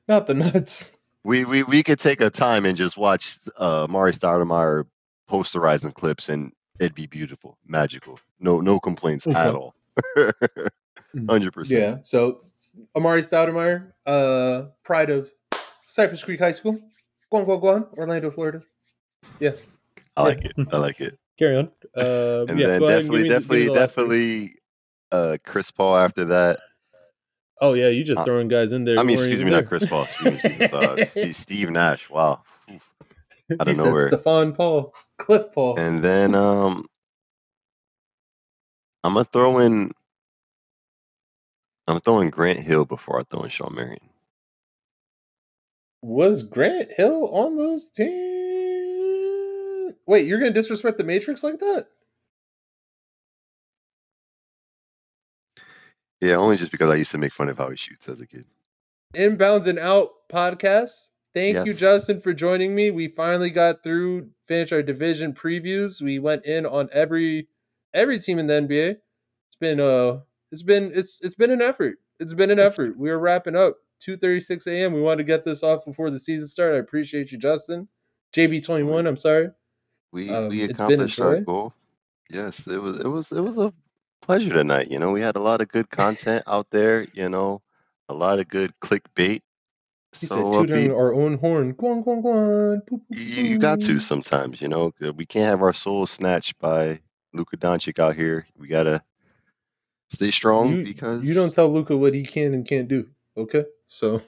not the nuts. We could take a time and just watch Amari Stoudemire posterizing clips, and it'd be beautiful, magical. No complaints at all. 100%. Yeah. So Amari Stoudemire, pride of Cypress Creek High School, Guan, Orlando, Florida. Yeah. I like it. Carry on. And yeah, then definitely Chris Paul after that. Oh yeah, you just throwing guys in there. I mean, excuse me, not Chris Paul. Steve Nash. Wow. Oof. I don't know where. Stephon Paul, Cliff Paul, and then I'm throwing Grant Hill before I throw in Sean Marion. Was Grant Hill on those teams? Wait, you're gonna disrespect the Matrix like that? Yeah, only just because I used to make fun of how he shoots as a kid. Inbounds and Out podcast. Thank you, Justin, for joining me. We finally got through, finished our division previews. We went in on every team in the NBA. It's been an effort. It's been an effort. We are wrapping up 2:36 a.m. We wanted to get this off before the season started. I appreciate you, Justin. JB21, I'm sorry. We accomplished our goal. Yes, it was a pleasure tonight. You know, we had a lot of good content out there. You know, a lot of good clickbait. He said, tooting our own horn. Guan, guan, guan. Boop, boop, boop. You got to sometimes, you know. We can't have our souls snatched by Luka Doncic out here. We got to stay strong because... You don't tell Luka what he can and can't do, okay? So,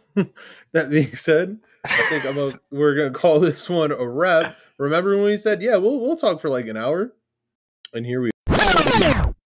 that being said, I think we're going to call this one a wrap. Remember when we said, yeah, we'll talk for like an hour? And here we are.